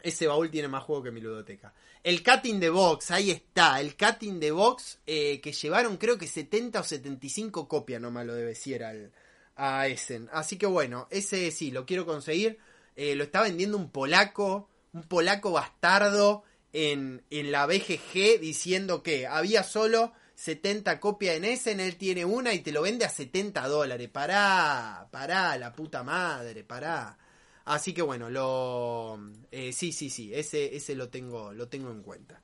Ese baúl tiene más juego que mi ludoteca. El Cutting de Box, ahí está. El Cutting de Box eh, que llevaron creo que setenta o setenta y cinco copias, nomás lo debe ser al, a Essen. Así que bueno, ese sí, lo quiero conseguir. Eh, lo está vendiendo un polaco, un polaco bastardo en, en la B G G diciendo que había solo setenta copias en Essen. Él tiene una y te lo vende a setenta dólares. Pará, pará, la puta madre, pará. Así que bueno, lo eh, sí, sí, sí, ese, ese lo tengo, lo tengo en cuenta.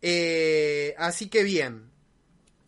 Eh, así que bien.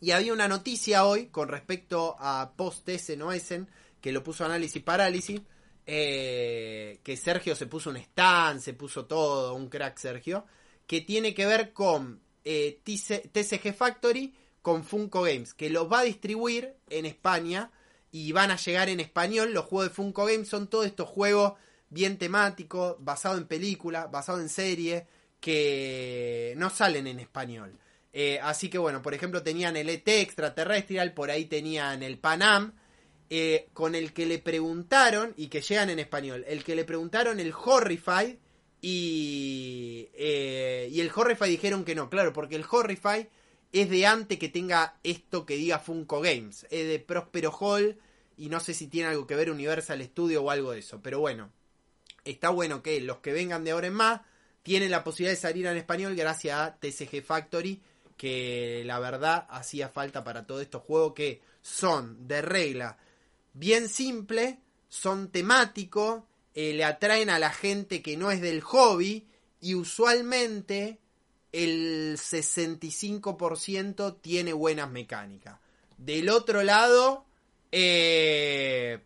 Y había una noticia hoy con respecto a Post Essen o Essen, que lo puso Análisis Parálisis, eh, que Sergio se puso un stand, se puso todo, un crack Sergio, que tiene que ver con eh, T C G Factory, con Funko Games, que los va a distribuir en España y van a llegar en español. Los juegos de Funko Games son todos estos juegos bien temático, basado en película, basado en serie, que no salen en español. Eh, así que bueno, por ejemplo tenían el E T extraterrestrial, por ahí tenían el Pan Am, eh, con el que le preguntaron, y que llegan en español, el que le preguntaron el Horrify, y, eh, y el Horrify dijeron que no, claro, porque el Horrify es de antes que tenga esto que diga Funko Games. Es de Próspero Hall y no sé si tiene algo que ver Universal Studio o algo de eso. Pero bueno, está bueno que los que vengan de ahora en más tienen la posibilidad de salir en español gracias a T C G Factory, que la verdad hacía falta para todos estos juegos que son de regla bien simple, son temáticos, eh, le atraen a la gente que no es del hobby y usualmente el sesenta y cinco por ciento tiene buenas mecánicas. Del otro lado, eh,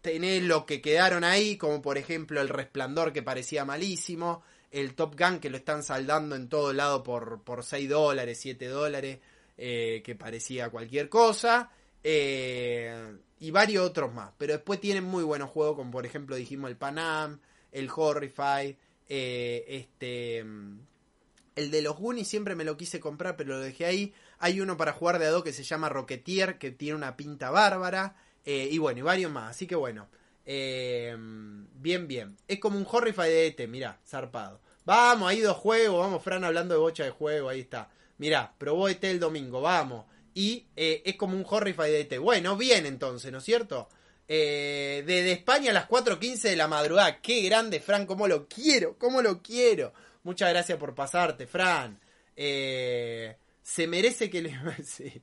tenés lo que quedaron ahí, como por ejemplo el Resplandor que parecía malísimo, el Top Gun que lo están saldando en todo lado por, por seis dólares, siete dólares, eh, que parecía cualquier cosa, eh, y varios otros más. Pero después tienen muy buenos juegos, como por ejemplo dijimos el Pan Am, el Horrify, eh, este... el de los Goonies siempre me lo quise comprar, pero lo dejé ahí. Hay uno para jugar de a dos que se llama Rocketeer, que tiene una pinta bárbara. Eh, y bueno, y varios más. Así que bueno. Eh, bien, bien. Es como un Horrify de E T, mirá, zarpado. Vamos, ahí dos juegos. Vamos, Fran, hablando de bocha de juego. Ahí está. Mirá, probó E T el domingo. Vamos. Y eh, es como un Horrify de E T. Bueno, bien entonces, ¿no es cierto? Eh, desde España a las cuatro quince de la madrugada. ¡Qué grande, Fran! ¡Cómo lo quiero! ¡Cómo lo quiero! Muchas gracias por pasarte, Fran. Eh, se merece que le... sí.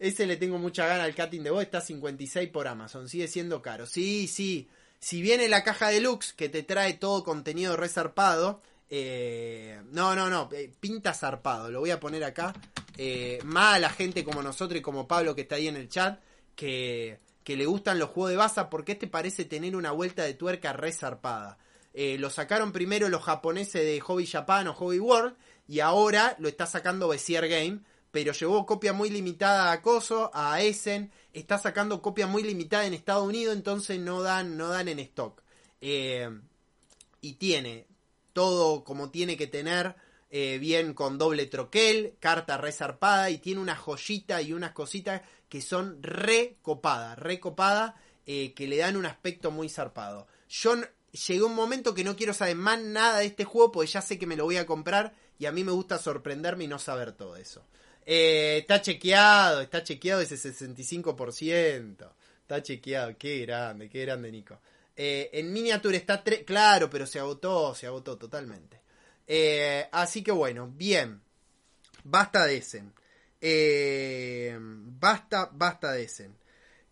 Ese le tengo mucha gana al Cutting de Box. Está cincuenta y seis por Amazon. Sigue siendo caro. Sí, sí. Si viene la caja deluxe que te trae todo contenido resarpado... Eh, no, no, no. Pinta zarpado. Lo voy a poner acá. Eh, más a la gente como nosotros y como Pablo que está ahí en el chat. Que, que le gustan los juegos de baza. Porque este parece tener una vuelta de tuerca resarpada. Eh, lo sacaron primero los japoneses de Hobby Japan o Hobby World y ahora lo está sacando Bezier Game, pero llevó copia muy limitada a Coso, a Essen, está sacando copia muy limitada en Estados Unidos, entonces no dan, no dan en stock. Eh, y tiene todo como tiene que tener, eh, bien con doble troquel, carta resarpada y tiene una joyita y unas cositas que son recopadas, recopadas, eh, que le dan un aspecto muy zarpado. Yo no, llegó un momento que no quiero saber más nada de este juego porque ya sé que me lo voy a comprar y a mí me gusta sorprenderme y no saber todo eso. Eh, está chequeado, está chequeado ese sesenta y cinco por ciento. Está chequeado, qué grande, qué grande, Nico. Eh, en miniatura está tres, claro, pero se agotó, se agotó totalmente. Eh, así que bueno, bien. Basta de ese. Eh, basta, basta de ese.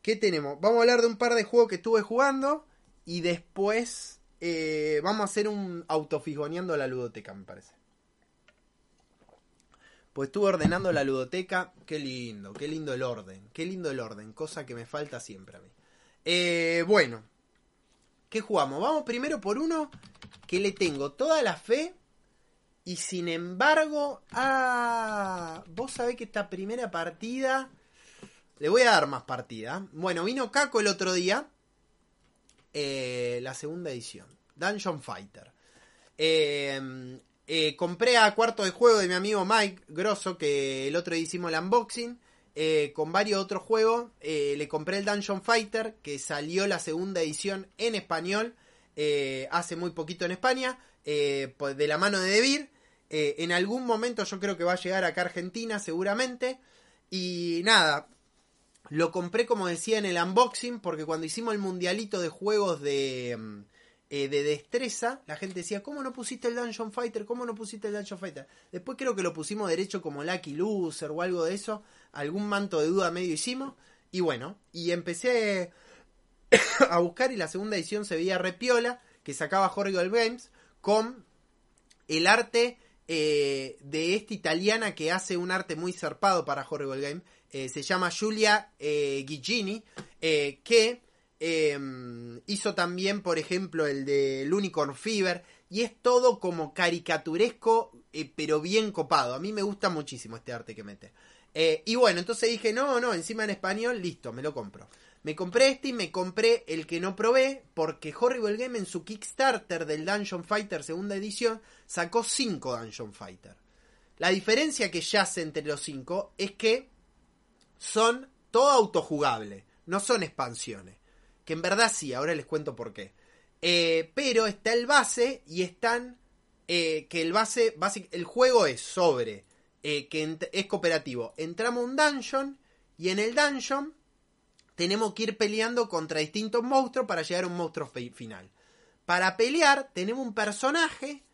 ¿Qué tenemos? Vamos a hablar de un par de juegos que estuve jugando. Y después eh, vamos a hacer un autofisgoneando la ludoteca, me parece. Pues estuve ordenando la ludoteca. Qué lindo, qué lindo el orden. Qué lindo el orden, cosa que me falta siempre a mí. Eh, bueno, ¿qué jugamos? Vamos primero por uno que le tengo toda la fe. Y sin embargo... Ah, vos sabés que esta primera partida... Le voy a dar más partida. Bueno, vino Caco el otro día... Eh, la segunda edición Dungeon Fighter, eh, eh, compré a Cuarto de Juego de mi amigo Mike Grosso, que el otro día hicimos el unboxing, eh, con varios otros juegos, eh, le compré el Dungeon Fighter que salió la segunda edición en español, eh, hace muy poquito en España, eh, de la mano de Devir, eh, en algún momento yo creo que va a llegar acá a Argentina seguramente, y nada, lo compré como decía en el unboxing, porque cuando hicimos el mundialito de juegos de, eh, de destreza, la gente decía, ¿cómo no pusiste el Dungeon Fighter? ¿Cómo no pusiste el Dungeon Fighter? Después creo que lo pusimos derecho como Lucky Loser o algo de eso, algún manto de duda medio hicimos, y bueno, y empecé a buscar y la segunda edición se veía repiola, que sacaba Jorge Gold Games, con el arte eh, de esta italiana que hace un arte muy zarpado para Jorge Gold Games. Eh, se llama Giulia eh, Giggini, eh, que eh, hizo también, por ejemplo, el de Unicorn Fever, y es todo como caricaturesco, eh, pero bien copado. A mí me gusta muchísimo este arte que mete. Eh, y bueno, entonces dije, no, no, encima en español, listo, me lo compro. Me compré este y me compré el que no probé, porque Horrible Game en su Kickstarter del Dungeon Fighter segunda edición sacó cinco Dungeon Fighter. La diferencia que yace entre los cinco es que son todo autojugable, no son expansiones. Que en verdad sí, ahora les cuento por qué. Eh, pero está el base y están... Eh, que el base, base... El juego es sobre eh, que es cooperativo. Entramos a un dungeon y en el dungeon tenemos que ir peleando contra distintos monstruos para llegar a un monstruo final. Para pelear tenemos un personaje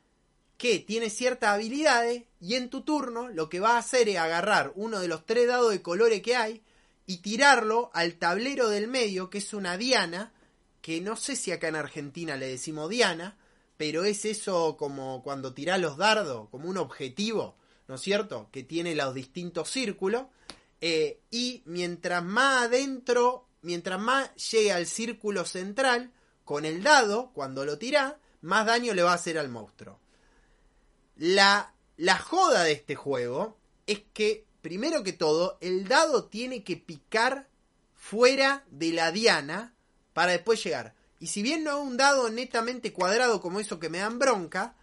que tiene ciertas habilidades y en tu turno lo que va a hacer es agarrar uno de los tres dados de colores que hay y tirarlo al tablero del medio, que es una diana, que no sé si acá en Argentina le decimos diana, pero es eso como cuando tirás los dardos, como un objetivo, ¿no es cierto?, que tiene los distintos círculos, eh, y mientras más adentro, mientras más llegue al círculo central, con el dado, cuando lo tirás, más daño le va a hacer al monstruo. La, la joda de este juego es que, primero que todo, el dado tiene que picar fuera de la diana para después llegar. Y si bien no es un dado netamente cuadrado como eso que me dan bronca,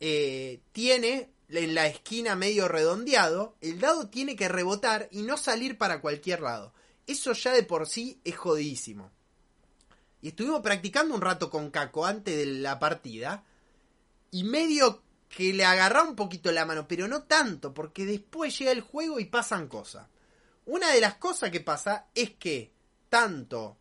eh, tiene en la esquina medio redondeado, el dado tiene que rebotar y no salir para cualquier lado. Eso ya de por sí es jodidísimo. Y estuvimos practicando un rato con Caco antes de la partida y medio que le agarraba un poquito la mano, pero no tanto, porque después llega el juego y pasan cosas. Una de las cosas que pasa es que tanto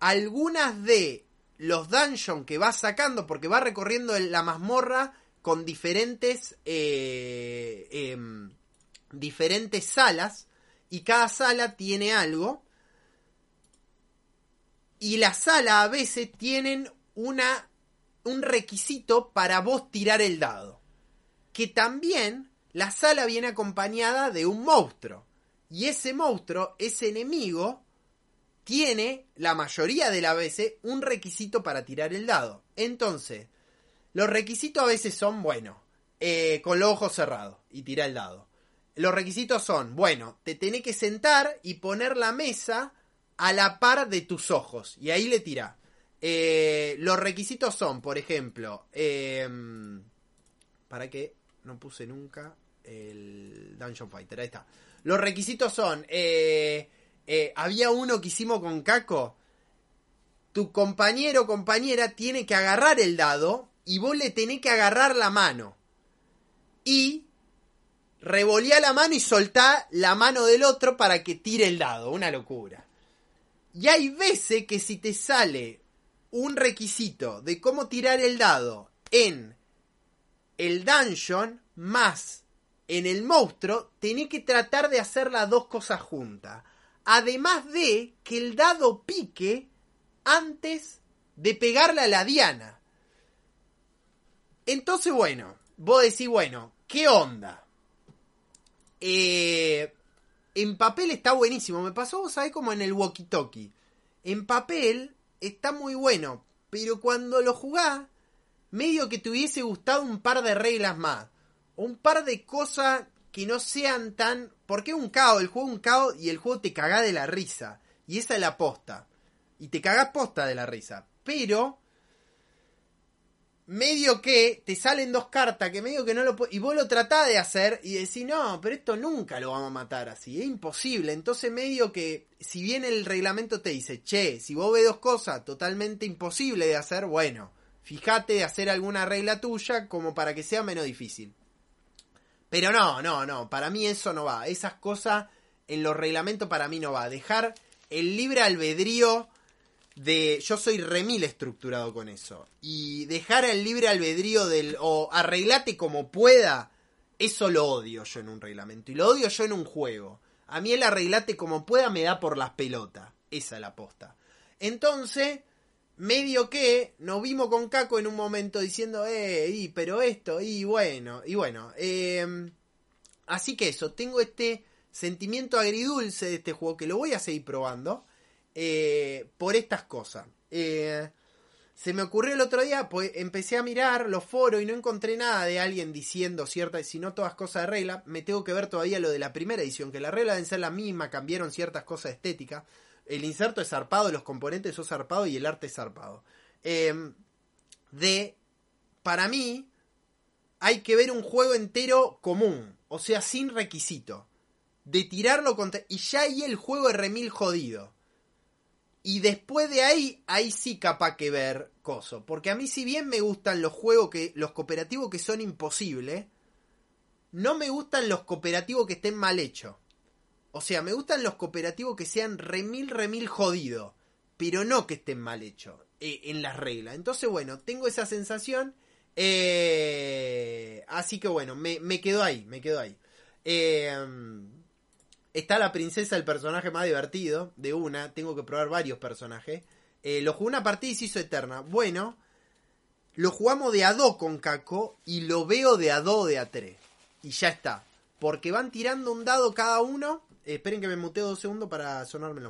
algunas de los dungeons que vas sacando, porque vas recorriendo la mazmorra con diferentes, eh, eh, diferentes salas, y cada sala tiene algo, y las salas a veces tienen una... un requisito para vos tirar el dado, que también la sala viene acompañada de un monstruo, y ese monstruo, ese enemigo, tiene la mayoría de las veces un requisito para tirar el dado. Entonces, los requisitos a veces son, bueno, eh, con los ojos cerrados y tira el dado. Los requisitos son, bueno, te tenés que sentar y poner la mesa a la par de tus ojos, y ahí le tirás. Eh, los requisitos son, por ejemplo, eh, para que no puse nunca el Dungeon Fighter, ahí está. Los requisitos son, eh, eh, había uno que hicimos con Caco, tu compañero o compañera tiene que agarrar el dado y vos le tenés que agarrar la mano y revoleá la mano y soltá la mano del otro para que tire el dado, una locura. Y hay veces que si te sale un requisito de cómo tirar el dado en el dungeon más en el monstruo, tenés que tratar de hacer las dos cosas juntas. Además de que el dado pique antes de pegarle a la diana. Entonces, bueno, vos decís, bueno, ¿qué onda? Eh, en papel está buenísimo. Me pasó, vos sabés, como en el walkie-talkie. En papel está muy bueno, pero cuando lo jugás, medio que te hubiese gustado un par de reglas más. O un par de cosas que no sean tan... Porque es un caos, el juego es un caos y el juego te cagás de la risa. Y esa es la posta. Y te cagás posta de la risa. Pero medio que te salen dos cartas que medio que no lo... Y vos lo tratás de hacer y decís, no, pero esto nunca lo vamos a matar así, es imposible. Entonces medio que, si bien el reglamento te dice, che, si vos ves dos cosas totalmente imposibles de hacer, bueno, fíjate de hacer alguna regla tuya como para que sea menos difícil. Pero no, no, no, para mí eso no va. Esas cosas en los reglamentos para mí no va. Dejar el libre albedrío... De, yo soy remil estructurado con eso. Y dejar el libre albedrío del o arreglate como pueda, eso lo odio yo en un reglamento. Y lo odio yo en un juego. A mí el arreglate como pueda me da por las pelotas. Esa es la posta. Entonces, medio que nos vimos con Caco en un momento diciendo, eh, y, pero esto, y bueno, y bueno. Eh, así que eso, tengo este sentimiento agridulce de este juego que lo voy a seguir probando. Eh, por estas cosas eh, se me ocurrió el otro día, pues empecé a mirar los foros y no encontré nada de alguien diciendo ciertas, si no todas cosas de regla. Me tengo que ver todavía lo de la primera edición, que las reglas deben ser las mismas, cambiaron ciertas cosas estéticas, el inserto es zarpado, los componentes son zarpados y el arte es zarpado. eh, de para mí hay que ver un juego entero común, o sea, sin requisito de tirarlo contra, y ya ahí el juego es remil jodido. Y después de ahí, ahí sí capaz que ver coso. Porque a mí si bien me gustan los juegos que los cooperativos que son imposibles, No me gustan los cooperativos que estén mal hechos. O sea, me gustan los cooperativos que sean remil, remil jodido. Pero no que estén mal hechos eh, en las reglas. Entonces, bueno, tengo esa sensación. Eh, así que, bueno, me, me quedo ahí, me quedo ahí. Eh, está la princesa, el personaje más divertido de una. Tengo que probar varios personajes. Eh, lo jugó una partida y se hizo eterna. Bueno, lo jugamos de a dos con Caco y lo veo de a dos de a tres. Y ya está. Porque van tirando un dado cada uno. Eh, esperen que me muteo dos segundos para sonármelo.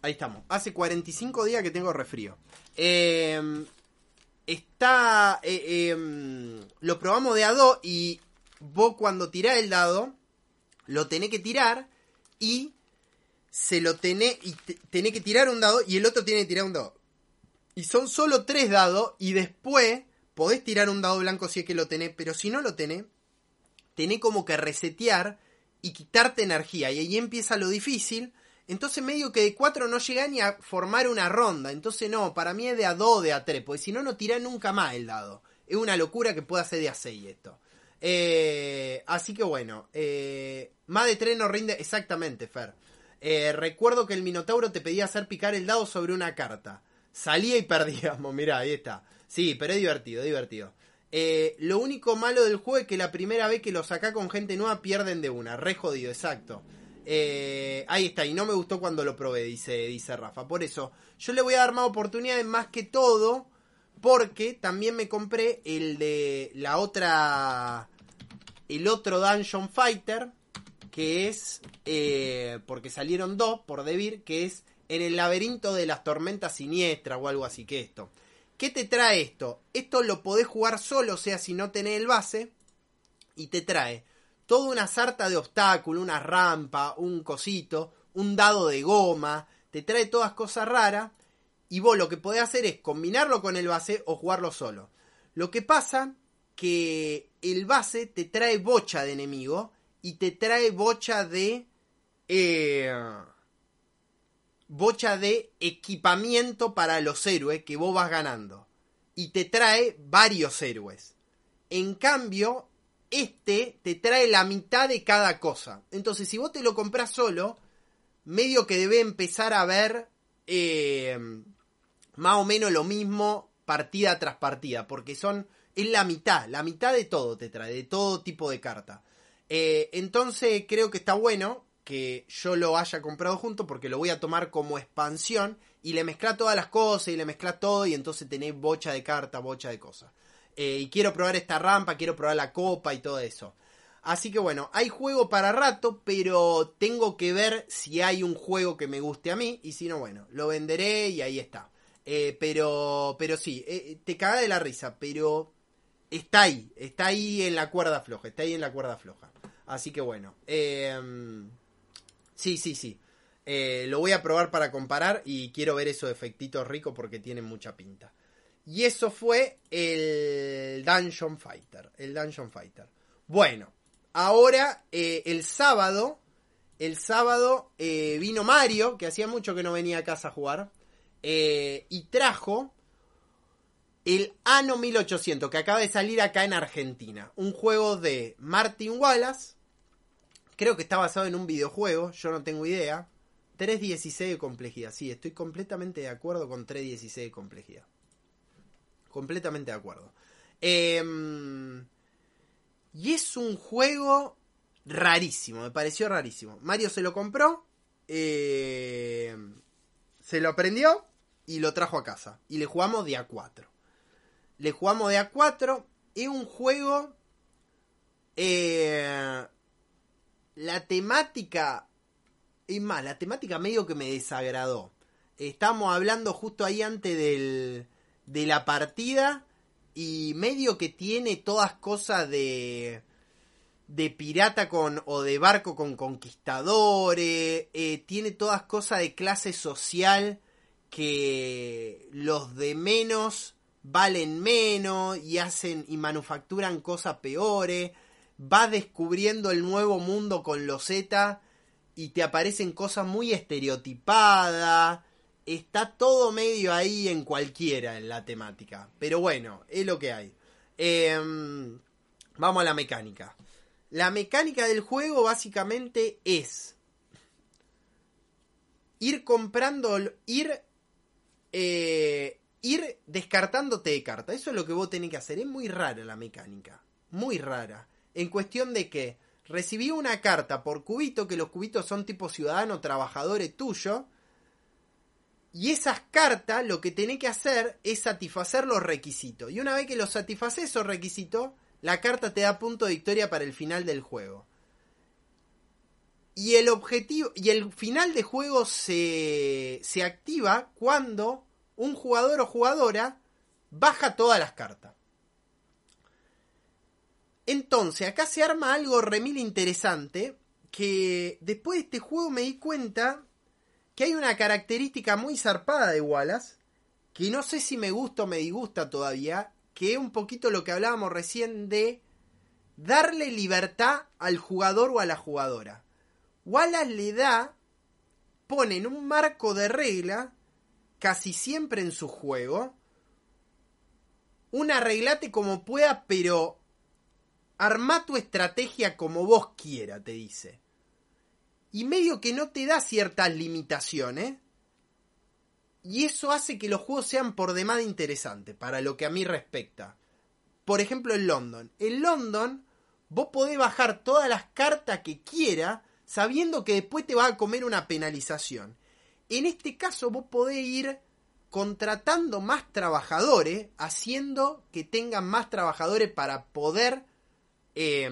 Ahí estamos. Hace cuarenta y cinco días que tengo resfrío. Eh, está... Eh, eh, lo probamos de a dos y vos cuando tirás el dado, lo tenés que tirar y se lo tenés... Y te, tenés que tirar un dado y el otro tiene que tirar un dado. Y son solo tres dados y después podés tirar un dado blanco si es que lo tenés, pero si no lo tenés, tenés como que resetear y quitarte energía. Y ahí empieza lo difícil. Entonces medio que de cuatro no llega ni a formar una ronda. Entonces no, para mí es de a dos, de a tres. Porque si no, no tirá nunca más el dado. Es una locura que pueda ser de a seis esto. Eh, así que bueno. Eh, más de tres no rinde. Exactamente, Fer. Eh, recuerdo que el Minotauro te pedía hacer picar el dado sobre una carta. Salía y perdíamos. Mirá, ahí está. Sí, pero es divertido, divertido. Eh, lo único malo del juego es que la primera vez que lo sacá con gente nueva pierden de una. Re jodido, exacto. Eh, ahí está, y no me gustó cuando lo probé, dice, dice Rafa. Por eso, yo le voy a dar más oportunidades más que todo, porque también me compré el de la otra, el otro Dungeon Fighter, que es, eh, porque salieron dos por Devir, que es en el laberinto de las tormentas siniestras o algo así que esto. ¿Qué te trae esto? Esto lo podés jugar solo, o sea, si no tenés el base, y te trae toda una sarta de obstáculos, una rampa, un cosito, un dado de goma, te trae todas cosas raras y vos lo que podés hacer es combinarlo con el base o jugarlo solo. Lo que pasa que el base te trae bocha de enemigo y te trae bocha de eh, bocha de equipamiento para los héroes que vos vas ganando y te trae varios héroes. En cambio, este te trae la mitad de cada cosa. Entonces, si vos te lo comprás solo, medio que debe empezar a ver eh, más o menos lo mismo partida tras partida. Porque son es la mitad, la mitad de todo te trae, de todo tipo de carta. Eh, entonces, creo que está bueno que yo lo haya comprado junto porque lo voy a tomar como expansión y le mezcla todas las cosas y le mezcla todo y entonces tenés bocha de carta, bocha de cosas. Eh, y quiero probar esta rampa, quiero probar la copa y todo eso. Así que bueno, hay juego para rato, pero tengo que ver si hay un juego que me guste a mí. Y si no, bueno, lo venderé y ahí está. Eh, pero pero sí, eh, te cagás de la risa, pero está ahí. Está ahí en la cuerda floja, está ahí en la cuerda floja. Así que bueno. Eh, sí, sí, sí. Eh, lo voy a probar para comparar y quiero ver esos efectitos ricos porque tienen mucha pinta. Y eso fue el Dungeon Fighter. El Dungeon Fighter. Bueno, ahora eh, el sábado. El sábado eh, vino Mario, que hacía mucho que no venía a casa a jugar. Eh, y trajo el Anno mil ochocientos, que acaba de salir acá en Argentina. Un juego de Martin Wallace. Creo que está basado en un videojuego, yo no tengo idea. tres dieciséis de complejidad. Sí, estoy completamente de acuerdo con tres dieciséis de complejidad. Completamente de acuerdo. Eh, y es un juego rarísimo, me pareció rarísimo. Mario se lo compró, eh, se lo aprendió y lo trajo a casa. Y le jugamos de a cuatro. Le jugamos de a cuatro. Es un juego... Eh, la temática... Es más, la temática medio que me desagradó. Estábamos hablando justo ahí antes del... de la partida y medio que tiene todas cosas de de pirata con o de barco con conquistadores, eh, tiene todas cosas de clase social que los de menos valen menos y hacen y manufacturan cosas peores, vas descubriendo el nuevo mundo con los Z y te aparecen cosas muy estereotipadas. Está todo medio ahí en cualquiera en la temática. Pero bueno, es lo que hay. Eh, vamos a la mecánica. La mecánica del juego básicamente es ir comprando, ir, eh, ir descartándote de carta. Eso es lo que vos tenés que hacer. Es muy rara la mecánica. Muy rara. En cuestión de que recibí una carta por cubito, que los cubitos son tipo ciudadano, trabajadores tuyos. Y esas cartas lo que tenés que hacer es satisfacer los requisitos. Y una vez que los satisfaces esos requisitos, la carta te da punto de victoria para el final del juego. Y el objetivo, y el final de juego se, se activa cuando un jugador o jugadora baja todas las cartas. Entonces, acá se arma algo remil interesante, que después de este juego me di cuenta que hay una característica muy zarpada de Wallace, que no sé si me gusta o me disgusta todavía, que es un poquito lo que hablábamos recién de darle libertad al jugador o a la jugadora. Wallace le da, pone en un marco de regla, casi siempre en su juego, un arreglate como pueda, pero armá tu estrategia como vos quiera, te dice. Y medio que no te da ciertas limitaciones. Y eso hace que los juegos sean por demás interesantes, para lo que a mí respecta. Por ejemplo, en London. En London, vos podés bajar todas las cartas que quieras, sabiendo que después te va a comer una penalización. En este caso, vos podés ir contratando más trabajadores, haciendo que tengan más trabajadores para poder eh,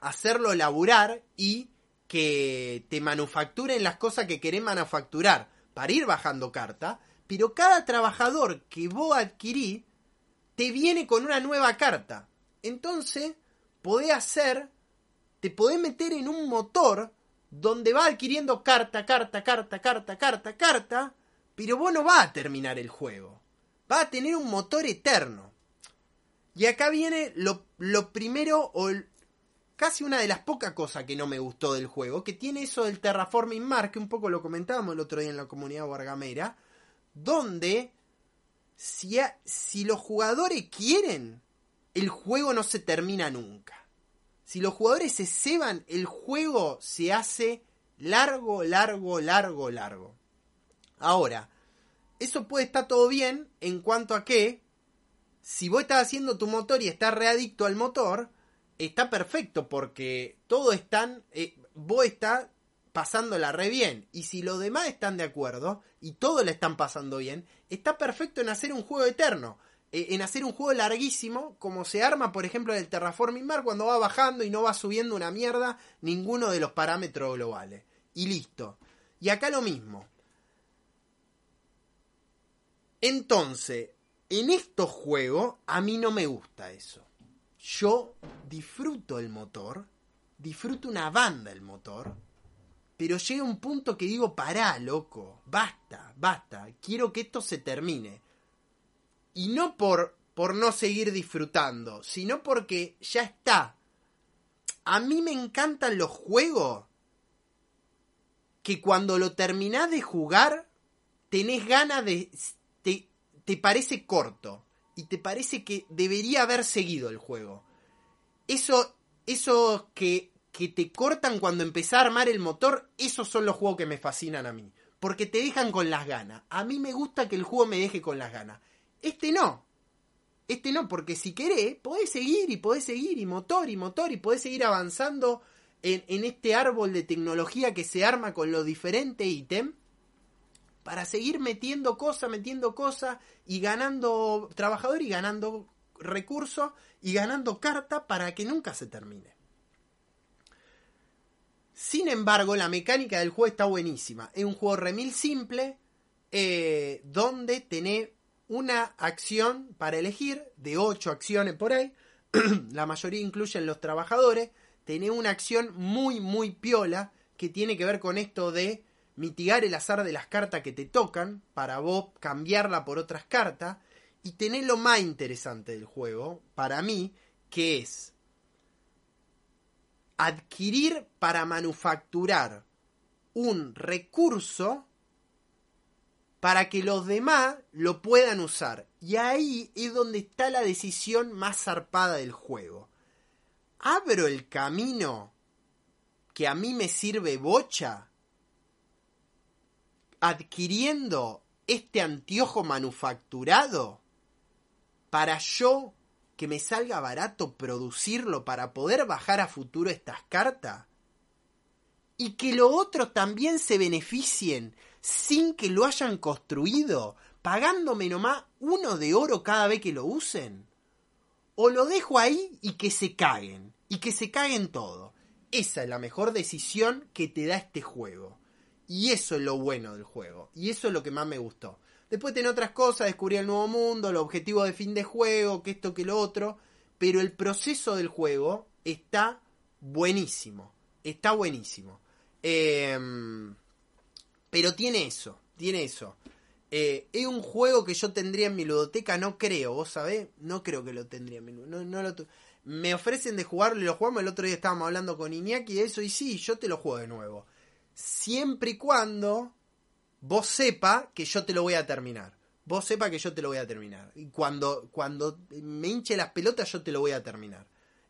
hacerlo laburar y que te manufacturen las cosas que querés manufacturar para ir bajando carta, pero cada trabajador que vos adquirís te viene con una nueva carta. Entonces, podés hacer, te podés meter en un motor donde va adquiriendo carta, carta, carta, carta, carta, carta, pero vos no vas a terminar el juego. Vas a tener un motor eterno. Y acá viene lo, lo primero o el, casi una de las pocas cosas que no me gustó del juego, que tiene eso del Terraforming Mars, que un poco lo comentábamos el otro día en la comunidad Wargamera, donde si, a, si los jugadores quieren, el juego no se termina nunca. Si los jugadores se ceban, el juego se hace largo, largo, largo, largo. Ahora, eso puede estar todo bien en cuanto a que si vos estás haciendo tu motor y estás readicto al motor, está perfecto porque todos están, eh, vos estás pasándola re bien. Y si los demás están de acuerdo y todos la están pasando bien, está perfecto en hacer un juego eterno, eh, en hacer un juego larguísimo, como se arma, por ejemplo, en el Terraforming Mars, cuando va bajando y no va subiendo una mierda ninguno de los parámetros globales. Y listo. Y acá lo mismo. Entonces, en estos juegos, a mí no me gusta eso. Yo disfruto el motor, disfruto una banda el motor, pero llega un punto que digo, pará, loco, basta, basta, quiero que esto se termine. Y no por, por no seguir disfrutando, sino porque ya está. A mí me encantan los juegos que cuando lo terminás de jugar, tenés ganas de... Te, te parece corto. Y te parece que debería haber seguido el juego. Eso, eso que, que te cortan cuando empezás a armar el motor, esos son los juegos que me fascinan a mí. Porque te dejan con las ganas. A mí me gusta que el juego me deje con las ganas. Este no. Este no, porque si querés, podés seguir y podés seguir y motor y motor y podés seguir avanzando en, en este árbol de tecnología que se arma con los diferentes ítems. Para seguir metiendo cosas, metiendo cosas y ganando trabajador y ganando recursos y ganando carta para que nunca se termine. Sin embargo, la mecánica del juego está buenísima. Es un juego remil simple eh, donde tenés una acción para elegir, de ocho acciones por ahí. La mayoría incluyen los trabajadores. Tenés una acción muy, muy piola que tiene que ver con esto de mitigar el azar de las cartas que te tocan para vos cambiarla por otras cartas. Y tenés lo más interesante del juego, para mí, que es adquirir para manufacturar un recurso para que los demás lo puedan usar. Y ahí es donde está la decisión más zarpada del juego. ¿Abro el camino que a mí me sirve bocha adquiriendo este anteojo manufacturado para yo que me salga barato producirlo para poder bajar a futuro estas cartas? Y que los otros también se beneficien sin que lo hayan construido, pagándome nomás uno de oro cada vez que lo usen. O lo dejo ahí y que se caguen, y que se caguen todo. Esa es la mejor decisión que te da este juego. Y eso es lo bueno del juego, y eso es lo que más me gustó. Después tenía otras cosas, descubrí el nuevo mundo, los objetivos de fin de juego, que esto, que lo otro. Pero el proceso del juego está buenísimo, está buenísimo. Eh, pero tiene eso, tiene eso. Eh, es un juego que yo tendría en mi ludoteca, no creo, vos sabés, no creo que lo tendría en mi ludoteca. No, no lo tu... Me ofrecen de jugarlo y lo jugamos, el otro día estábamos hablando con Iñaki de eso, y sí, yo te lo juego de nuevo. Siempre y cuando vos sepa que yo te lo voy a terminar. Vos sepa que yo te lo voy a terminar. Y cuando, cuando me hinche las pelotas yo te lo voy a terminar.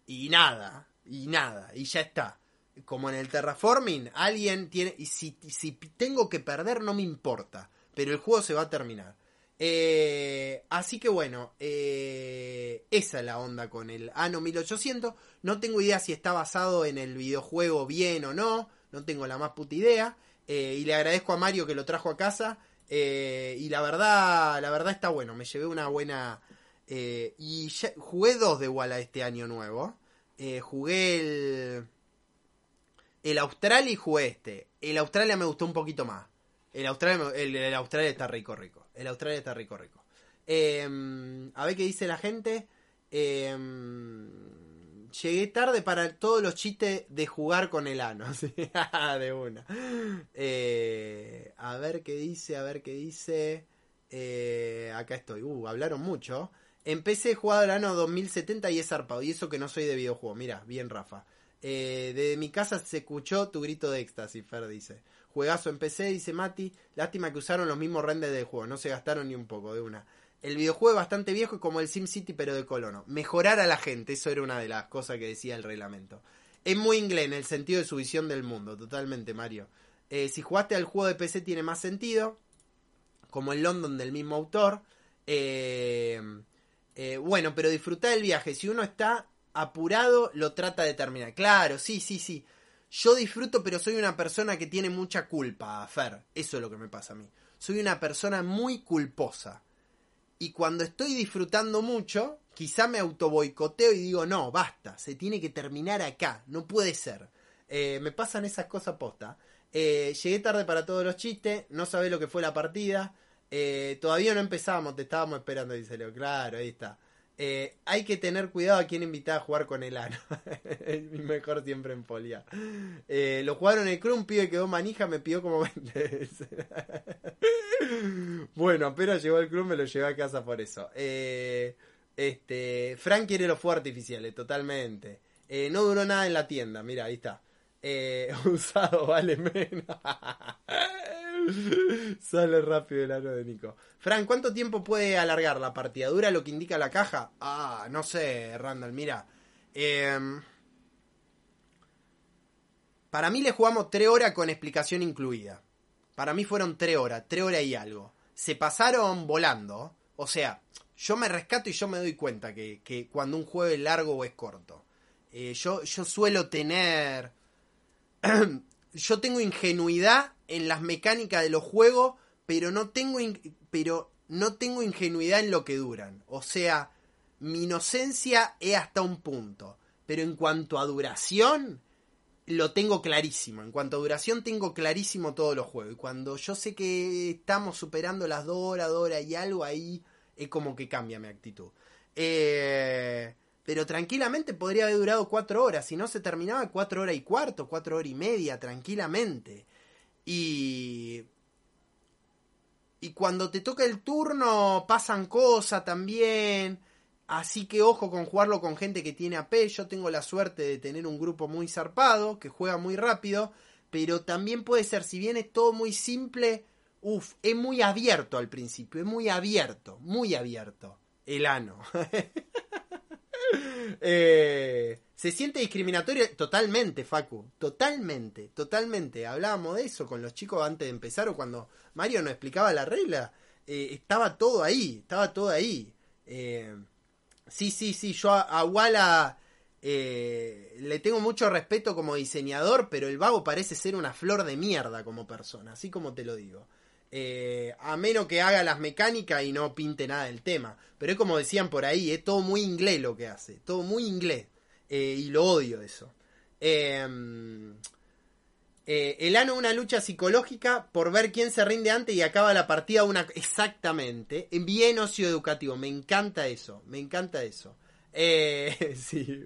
Y nada, y nada, y ya está. Como en el terraforming, alguien tiene... Y si, si tengo que perder no me importa, pero el juego se va a terminar. Eh, así que bueno, eh, esa es la onda con el Anno mil ochocientos. No tengo idea si está basado en el videojuego bien o no. No tengo la más puta idea. Eh, y le agradezco a Mario que lo trajo a casa. Eh, y la verdad, la verdad está bueno. Me llevé una buena... Eh, y ya, jugué dos de Walla este año nuevo. Eh, jugué el... El Australia y jugué este. El Australia me gustó un poquito más. El Australia, el, el Australia está rico, rico. El Australia está rico, rico. Eh, a ver qué dice la gente. Eh, llegué tarde para todos los chistes de jugar con el ano. ¿Sí? De una. Eh, a ver qué dice, a ver qué dice. Eh, acá estoy. Uh, hablaron mucho. Empecé jugando el Anno dos mil setenta y es zarpado. Y eso que no soy de videojuego. Mirá, bien Rafa. Eh, desde mi casa se escuchó tu grito de éxtasis, Fer dice. Juegazo en P C, dice Mati. Lástima que usaron los mismos renders del juego. No se gastaron ni un poco, de una. El videojuego es bastante viejo y como el SimCity, pero de colono. Mejorar a la gente, eso era una de las cosas que decía el reglamento. Es muy inglés en el sentido de su visión del mundo. Totalmente, Mario. Eh, si jugaste al juego de P C tiene más sentido. Como el London del mismo autor. Eh, eh, bueno, pero disfrutá del viaje. Si uno está apurado, lo trata de terminar. Claro, sí, sí, sí. Yo disfruto, pero soy una persona que tiene mucha culpa, Fer. Eso es lo que me pasa a mí. Soy una persona muy culposa. Y cuando estoy disfrutando mucho, quizá me autoboicoteo y digo, no, basta, se tiene que terminar acá. No puede ser. Eh, me pasan esas cosas posta. Eh, llegué tarde para todos los chistes, no sabés lo que fue la partida. Eh, todavía no empezábamos, te estábamos esperando, dice Leo. Claro, ahí está. Eh, hay que tener cuidado a quien invitaba a jugar con el ano. Es mi mejor siempre en polia. Eh, lo jugaron el crew, un pibe quedó manija, me pidió como veinte veces. Bueno, apenas llegó el club, me lo llevé a casa por eso. Eh, este, Frank quiere los fuegos artificiales, totalmente. Eh, no duró nada en la tienda, mira, ahí está. Eh, usado vale menos. Sale rápido el ano de Nico. Fran, ¿cuánto tiempo puede alargar la partida? ¿Dura lo que indica la caja? Ah, no sé, Randall, mira. Eh, para mí le jugamos tres horas con explicación incluida. Para mí fueron tres horas, tres horas y algo. Se pasaron volando. O sea, yo me rescato y yo me doy cuenta que, que cuando un juego es largo o es corto. Eh, yo, yo suelo tener... Yo tengo ingenuidad en las mecánicas de los juegos, pero no tengo in- pero no tengo ingenuidad en lo que duran. O sea, mi inocencia es hasta un punto. Pero en cuanto a duración, lo tengo clarísimo. En cuanto a duración, tengo clarísimo todos los juegos. Y cuando yo sé que estamos superando las dos horas, dos horas y algo, ahí es como que cambia mi actitud. Eh... Pero tranquilamente podría haber durado cuatro horas. Si no se terminaba, cuatro horas y cuarto, cuatro horas y media, tranquilamente. Y... Y cuando te toca el turno, pasan cosas también. Así que ojo con jugarlo con gente que tiene A P. Yo tengo la suerte de tener un grupo muy zarpado, que juega muy rápido, pero también puede ser, si bien es todo muy simple, uff, es muy abierto al principio, es muy abierto, muy abierto. El ano. eh, se siente discriminatorio totalmente, Facu, totalmente, totalmente. Hablábamos de eso con los chicos antes de empezar, o cuando Mario nos explicaba la regla, eh, estaba todo ahí, estaba todo ahí. Eh, sí, sí, sí, yo a, a Wala eh, le tengo mucho respeto como diseñador, pero el vago parece ser una flor de mierda como persona, así como te lo digo. Eh, a menos que haga las mecánicas y no pinte nada del tema, pero es como decían por ahí, es todo muy inglés lo que hace, todo muy inglés, eh, y lo odio eso. eh, eh, el ano, una lucha psicológica por ver quién se rinde antes y acaba la partida una... exactamente, bien ocio educativo, me encanta eso, me encanta eso. eh, sí,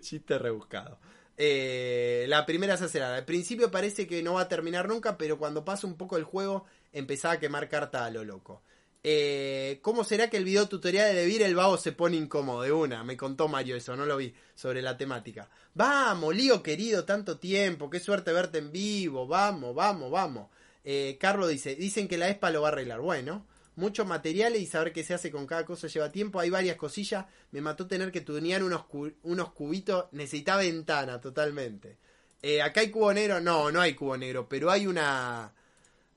chiste rebuscado. Eh, la primera se acelerada. Al principio parece que no va a terminar nunca, pero cuando pasa un poco el juego empezaba a quemar carta a lo loco. eh, ¿Cómo será que el video tutorial de Devir el vago se pone incómodo de una? Me contó Mario eso, no lo vi, sobre la temática. Vamos, Lío querido, tanto tiempo, qué suerte verte en vivo. Vamos, vamos, vamos. eh, Carlos dice, dicen que la E S P A lo va a arreglar. Bueno, muchos materiales y saber qué se hace con cada cosa lleva tiempo. Hay varias cosillas. Me mató tener que tunear unos, cu unos cubitos. Necesitaba ventana, totalmente. Eh, acá hay cubo negro. No, no hay cubo negro. Pero hay una...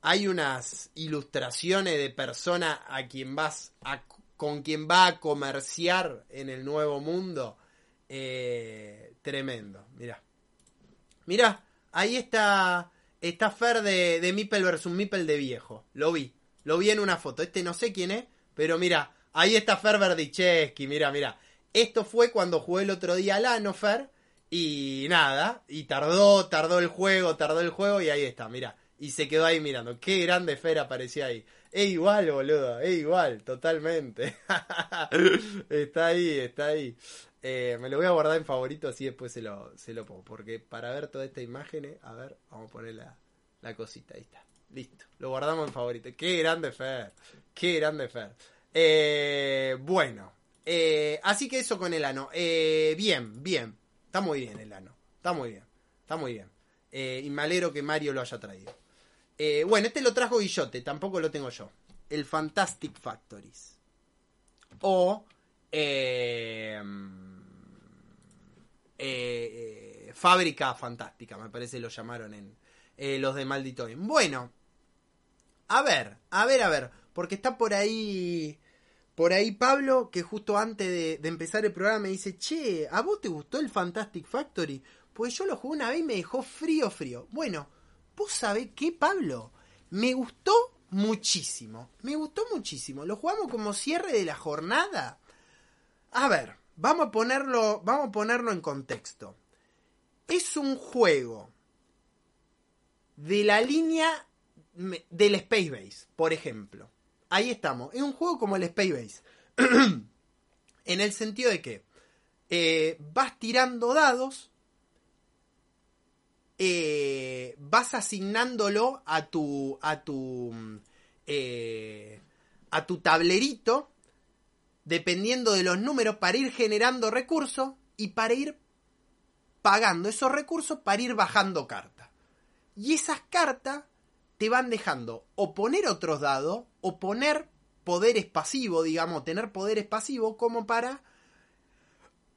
Hay unas ilustraciones de persona a quien vas a, con quien va a comerciar en el nuevo mundo. Eh, tremendo. Mirá. Mirá. Ahí está, está Fer de, de Mipel versus Mipel de viejo. Lo vi. Lo vi en una foto. Este no sé quién es, pero mira, ahí está Fer Verdichesky, mira, mira. Esto fue cuando jugué el otro día al Anno, Fer, y nada, y tardó, tardó el juego, tardó el juego, y ahí está, mira. Y se quedó ahí mirando. Qué grande Fer aparecía ahí. Es igual, boludo, es igual, totalmente. Está ahí, está ahí. Eh, me lo voy a guardar en favorito, así después se lo, se lo pongo, porque para ver toda esta imagen, a ver, vamos a poner la, la cosita, ahí está. Listo, lo guardamos en favorito. ¡Qué grande Fer! ¡Qué grande Fer! Eh, bueno, eh, así que eso con el ano. Eh, bien, bien. Está muy bien el ano. Está muy bien. Está muy bien. Eh, y me alegro que Mario lo haya traído. Eh, bueno, este lo trajo Guillote. Tampoco lo tengo yo. El Fantastic Factories. O... Eh, eh, Fábrica Fantástica, me parece lo llamaron en... Eh, los de Malditoin. Bueno, a ver, a ver, a ver, porque está por ahí, por ahí Pablo, que justo antes de, de empezar el programa me dice, che, ¿a vos te gustó el Fantastic Factory? Pues yo lo jugué una vez y me dejó frío, frío. Bueno, ¿vos sabés qué, Pablo? Me gustó muchísimo, me gustó muchísimo. Lo jugamos como cierre de la jornada. A ver, vamos a ponerlo, vamos a ponerlo en contexto. Es un juego... de la línea del Space Base, por ejemplo. Ahí estamos. Es un juego como el Space Base. En el sentido de que eh, vas tirando dados, eh, vas asignándolo a tu, a tu, eh, a tu tablerito, dependiendo de los números, para ir generando recursos y para ir pagando esos recursos, para ir bajando cartas. Y esas cartas te van dejando o poner otros dados o poner poderes pasivos, digamos, tener poderes pasivos como para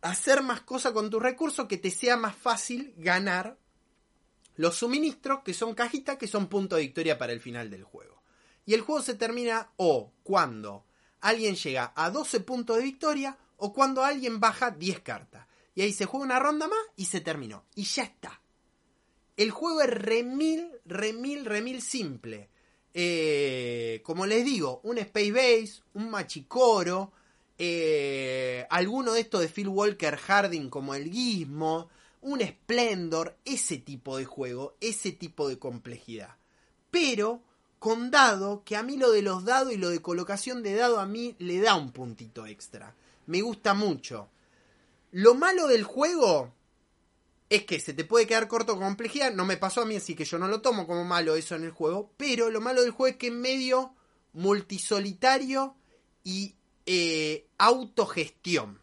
hacer más cosas con tus recursos, que te sea más fácil ganar los suministros, que son cajitas, que son puntos de victoria para el final del juego. Y el juego se termina o cuando alguien llega a doce puntos de victoria o cuando alguien baja diez cartas. Y ahí se juega una ronda más y se terminó. Y ya está. El juego es remil, remil, remil simple. Eh, como les digo, un Space Base, un Machicoro, eh, alguno de estos de Phil Walker Harding como el Gizmo, un Splendor, ese tipo de juego, ese tipo de complejidad. Pero con dado, que a mí lo de los dados y lo de colocación de dado a mí le da un puntito extra. Me gusta mucho. Lo malo del juego... es que se te puede quedar corto con complejidad. No me pasó a mí, así que yo no lo tomo como malo eso en el juego. Pero lo malo del juego es que es medio multisolitario y eh, autogestión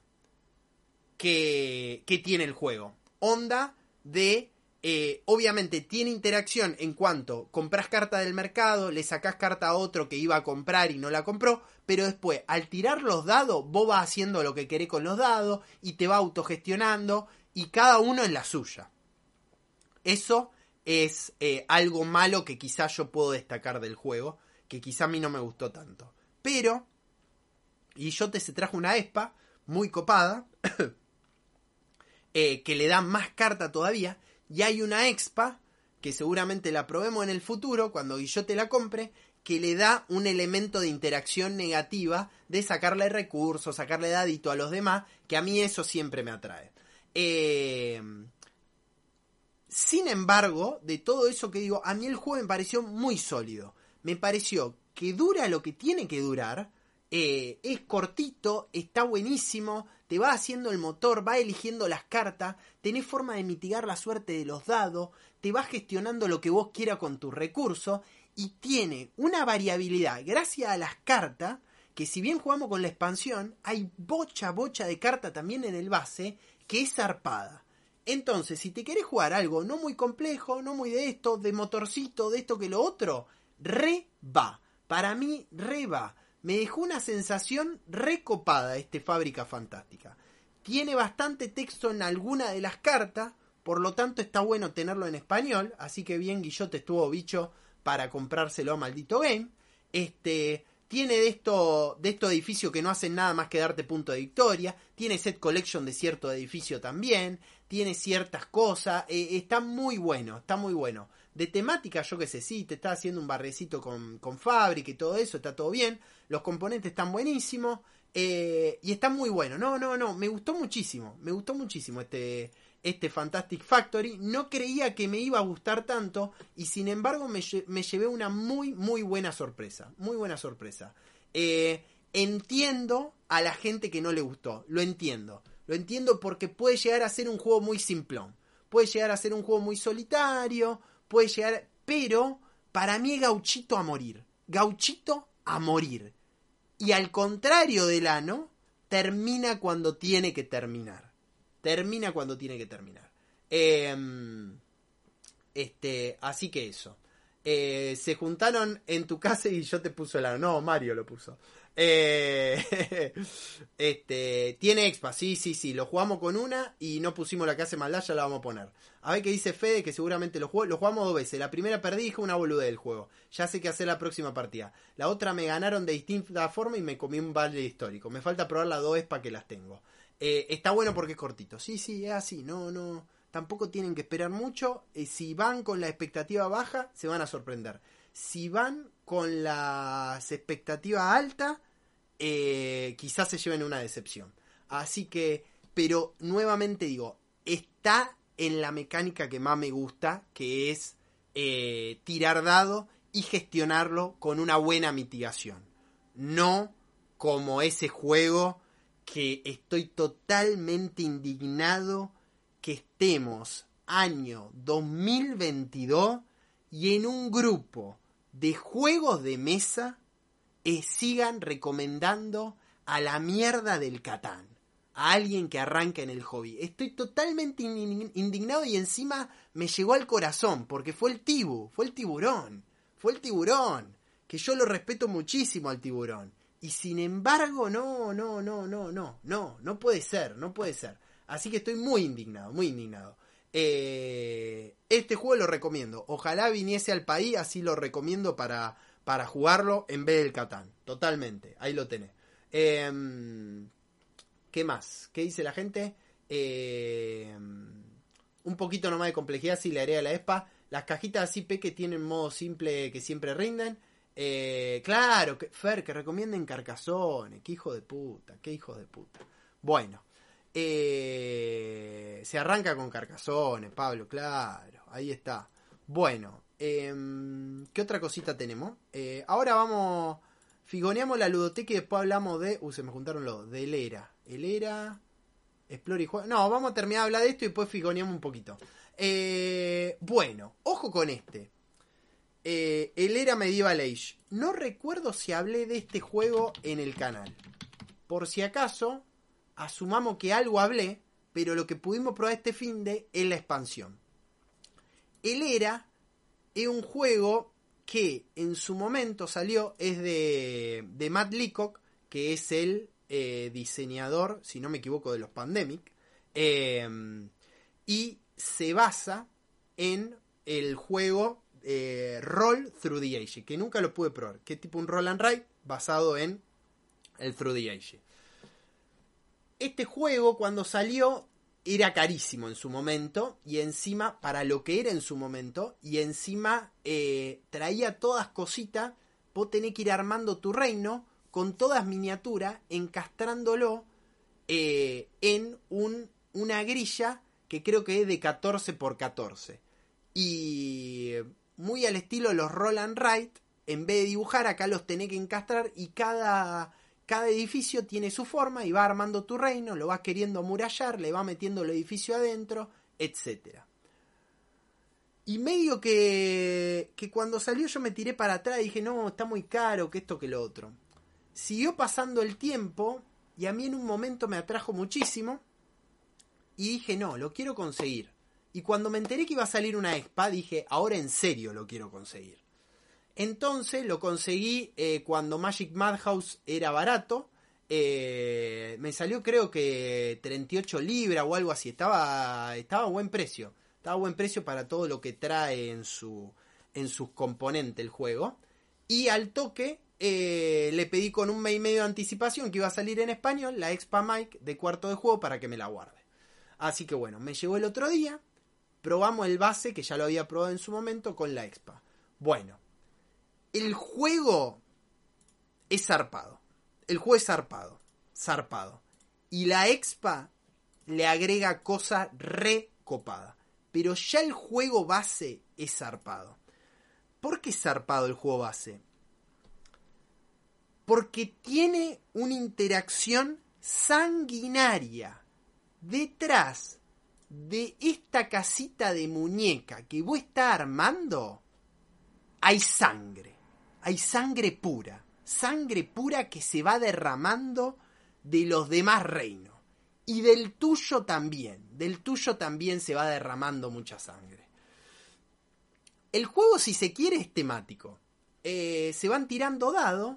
que, que tiene el juego. Onda de... Eh, obviamente tiene interacción en cuanto compras carta del mercado, le sacás carta a otro que iba a comprar y no la compró, pero después al tirar los dados vos vas haciendo lo que querés con los dados y te va autogestionando y cada uno en la suya. Eso es eh, algo malo que quizás yo puedo destacar del juego, que quizás a mí no me gustó tanto. Pero, y yo te se trajo una espa muy copada, eh, que le da más carta todavía. Y hay una expa, que seguramente la probemos en el futuro, cuando Guillote la compre, que le da un elemento de interacción negativa, de sacarle recursos, sacarle dadito a los demás, que a mí eso siempre me atrae. Eh... Sin embargo, de todo eso que digo, a mí el juego me pareció muy sólido. Me pareció que dura lo que tiene que durar, eh, es cortito, está buenísimo... Te va haciendo el motor, va eligiendo las cartas, tenés forma de mitigar la suerte de los dados, te va gestionando lo que vos quieras con tus recursos y tiene una variabilidad gracias a las cartas, que si bien jugamos con la expansión, hay bocha, bocha de carta también en el base que es zarpada. Entonces, si te querés jugar algo no muy complejo, no muy de esto, de motorcito, de esto que lo otro, re va. Para mí, re va. Me dejó una sensación recopada este Fábrica Fantástica. Tiene bastante texto en alguna de las cartas, por lo tanto está bueno tenerlo en español, así que bien Guillote estuvo bicho para comprárselo a Maldito Game. Este, tiene de esto, de estos edificios que no hacen nada más que darte punto de victoria, tiene set collection de cierto edificio también, tiene ciertas cosas, eh, está muy bueno, está muy bueno. De temática, yo qué sé, sí, te está haciendo un barrecito con, con Fabric y todo eso, está todo bien. Los componentes están buenísimos eh, y está muy bueno. No, no, no, me gustó muchísimo, me gustó muchísimo este, este Fantastic Factory. No creía que me iba a gustar tanto y sin embargo me, me llevé una muy, muy buena sorpresa. Muy buena sorpresa. Eh, entiendo a la gente que no le gustó, lo entiendo. Lo entiendo porque puede llegar a ser un juego muy simplón. Puede llegar a ser un juego muy solitario... Puede llegar, pero para mí es gauchito a morir. Gauchito a morir. Y al contrario del Anno, termina cuando tiene que terminar. Termina cuando tiene que terminar. Eh, este, así que eso. Eh, se juntaron en tu casa y yo te puso el Anno. No, Mario lo puso. Eh, este, tiene expa, sí, sí, sí, lo jugamos con una y no pusimos la que hace maldad, ya la vamos a poner. A ver qué dice Fede, que seguramente lo jugó, lo jugamos dos veces. La primera perdí, dije una boludez del juego. Ya sé qué hacer la próxima partida. La otra me ganaron de distinta forma y me comí un valle histórico. Me falta probar las dos expa que las tengo. Eh, está bueno porque es cortito. Sí, sí, es así, no, no. Tampoco tienen que esperar mucho. Eh, si van con la expectativa baja, se van a sorprender. Si van con las expectativas altas, eh, quizás se lleven una decepción. Así que, pero nuevamente digo, está en la mecánica que más me gusta, que es eh, tirar dado y gestionarlo con una buena mitigación. No como ese juego que estoy totalmente indignado que estemos año dos mil veintidós y en un grupo de juegos de mesa eh, sigan recomendando a la mierda del Catán, a alguien que arranca en el hobby. Estoy totalmente indignado y encima me llegó al corazón, porque fue el tibu, fue el tiburón, fue el tiburón, que yo lo respeto muchísimo al tiburón. Y sin embargo, no, no, no, no, no, no, no puede ser, no puede ser. Así que estoy muy indignado, muy indignado. Eh, este juego lo recomiendo. Ojalá viniese al país, así lo recomiendo para, para jugarlo en vez del Catán. Totalmente, ahí lo tenés. Eh, ¿Qué más? ¿Qué dice la gente? Eh, un poquito nomás de complejidad, si le haré a la expa. Las cajitas así pe que tienen modo simple que siempre rinden. Eh, claro, que, Fer, que recomienden Carcassone. Qué hijo de puta, qué hijo de puta. Bueno. Eh, se arranca con Carcassone, Pablo, claro, ahí está. Bueno, eh, ¿qué otra cosita tenemos? Eh, ahora vamos, figoneamos la ludoteca y después hablamos de... Uh, se me juntaron los de Elera. Elera, Explore y Juega. No, vamos a terminar de hablar de esto y después figoneamos un poquito. Eh, bueno, ojo con este. Eh, Elera Medieval Age. No recuerdo si hablé de este juego en el canal. por si acaso, asumamos que algo hablé, pero lo que pudimos probar este finde es la expansión. El Era es un juego que en su momento salió, es de, de Matt Leacock, que es el eh, diseñador, si no me equivoco, de los Pandemic, eh, y se basa en el juego eh, Roll Through the Age, que nunca lo pude probar, que es tipo un roll and write basado en el Through the Age. Este juego, cuando salió, era carísimo en su momento, y encima, para lo que era en su momento, y encima eh, traía todas cositas. Vos tenés que ir armando tu reino con todas miniaturas, encastrándolo eh, en un, una grilla que creo que es de catorce por catorce. Y muy al estilo los roll and write, en vez de dibujar, acá los tenés que encastrar, y cada... Cada edificio tiene su forma y va armando tu reino, lo vas queriendo amurallar, le va metiendo el edificio adentro, etcétera. Y medio que, que cuando salió yo me tiré para atrás y dije, no, está muy caro, que esto, que lo otro. Siguió pasando el tiempo y a mí en un momento me atrajo muchísimo y dije, no, lo quiero conseguir. Y cuando me enteré que iba a salir una expa, dije, ahora en serio lo quiero conseguir. Entonces lo conseguí eh, cuando Magic Madhouse era barato. Eh, me salió creo que treinta y ocho libras o algo así. Estaba, estaba a buen precio. Estaba a buen precio para todo lo que trae en, su, en sus componentes el juego. Y al toque eh, le pedí con un mes y medio de anticipación que iba a salir en español la Expa Mike de Cuarto de Juego para que me la guarde. Así que bueno, me llegó el otro día. Probamos el base que ya lo había probado en su momento con la Expa. Bueno. El juego es zarpado. El juego es zarpado. Zarpado. Y la expa le agrega cosas re copadas. Pero ya el juego base es zarpado. ¿Por qué es zarpado el juego base? Porque tiene una interacción sanguinaria detrás de esta casita de muñeca que vos estás armando. Hay sangre. Hay sangre pura, sangre pura que se va derramando de los demás reinos. Y del tuyo también, del tuyo también se va derramando mucha sangre. El juego, si se quiere, es temático. Eh, se van tirando dados,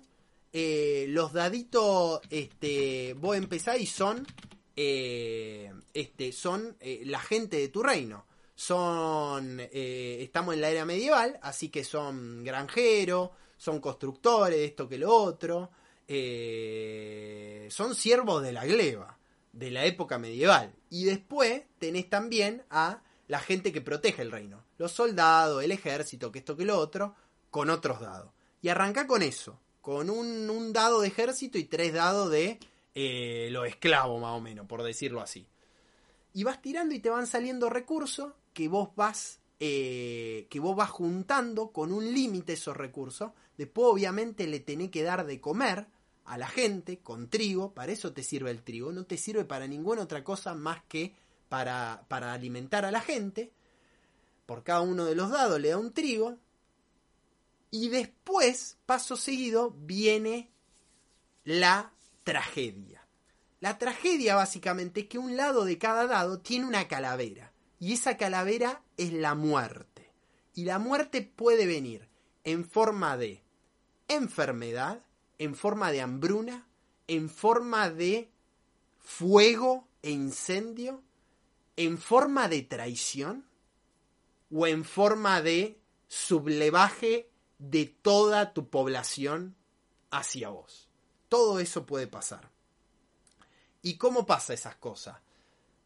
eh, los daditos este, vos empezás y son, eh, este, son eh, la gente de tu reino. Son eh, estamos en la era medieval, así que son granjeros, son constructores, esto que lo otro, eh, son siervos de la gleba, de la época medieval. Y después tenés también a la gente que protege el reino, los soldados, el ejército, que esto que lo otro, con otros dados. Y arrancá con eso, con un, un dado de ejército y tres dados de eh, los esclavos, más o menos, por decirlo así. Y vas tirando y te van saliendo recursos que vos vas, eh, que vos vas juntando con un límite esos recursos. Después obviamente le tenés que dar de comer a la gente con trigo. Para eso te sirve el trigo. No te sirve para ninguna otra cosa más que para, para alimentar a la gente. Por cada uno de los dados le da un trigo. Y después, paso seguido, viene la tragedia. La tragedia básicamente es que un lado de cada dado tiene una calavera. Y esa calavera es la muerte. Y la muerte puede venir en forma de enfermedad, en forma de hambruna, en forma de fuego e incendio, en forma de traición o en forma de sublevaje de toda tu población hacia vos. Todo eso puede pasar. ¿Y cómo pasa esas cosas?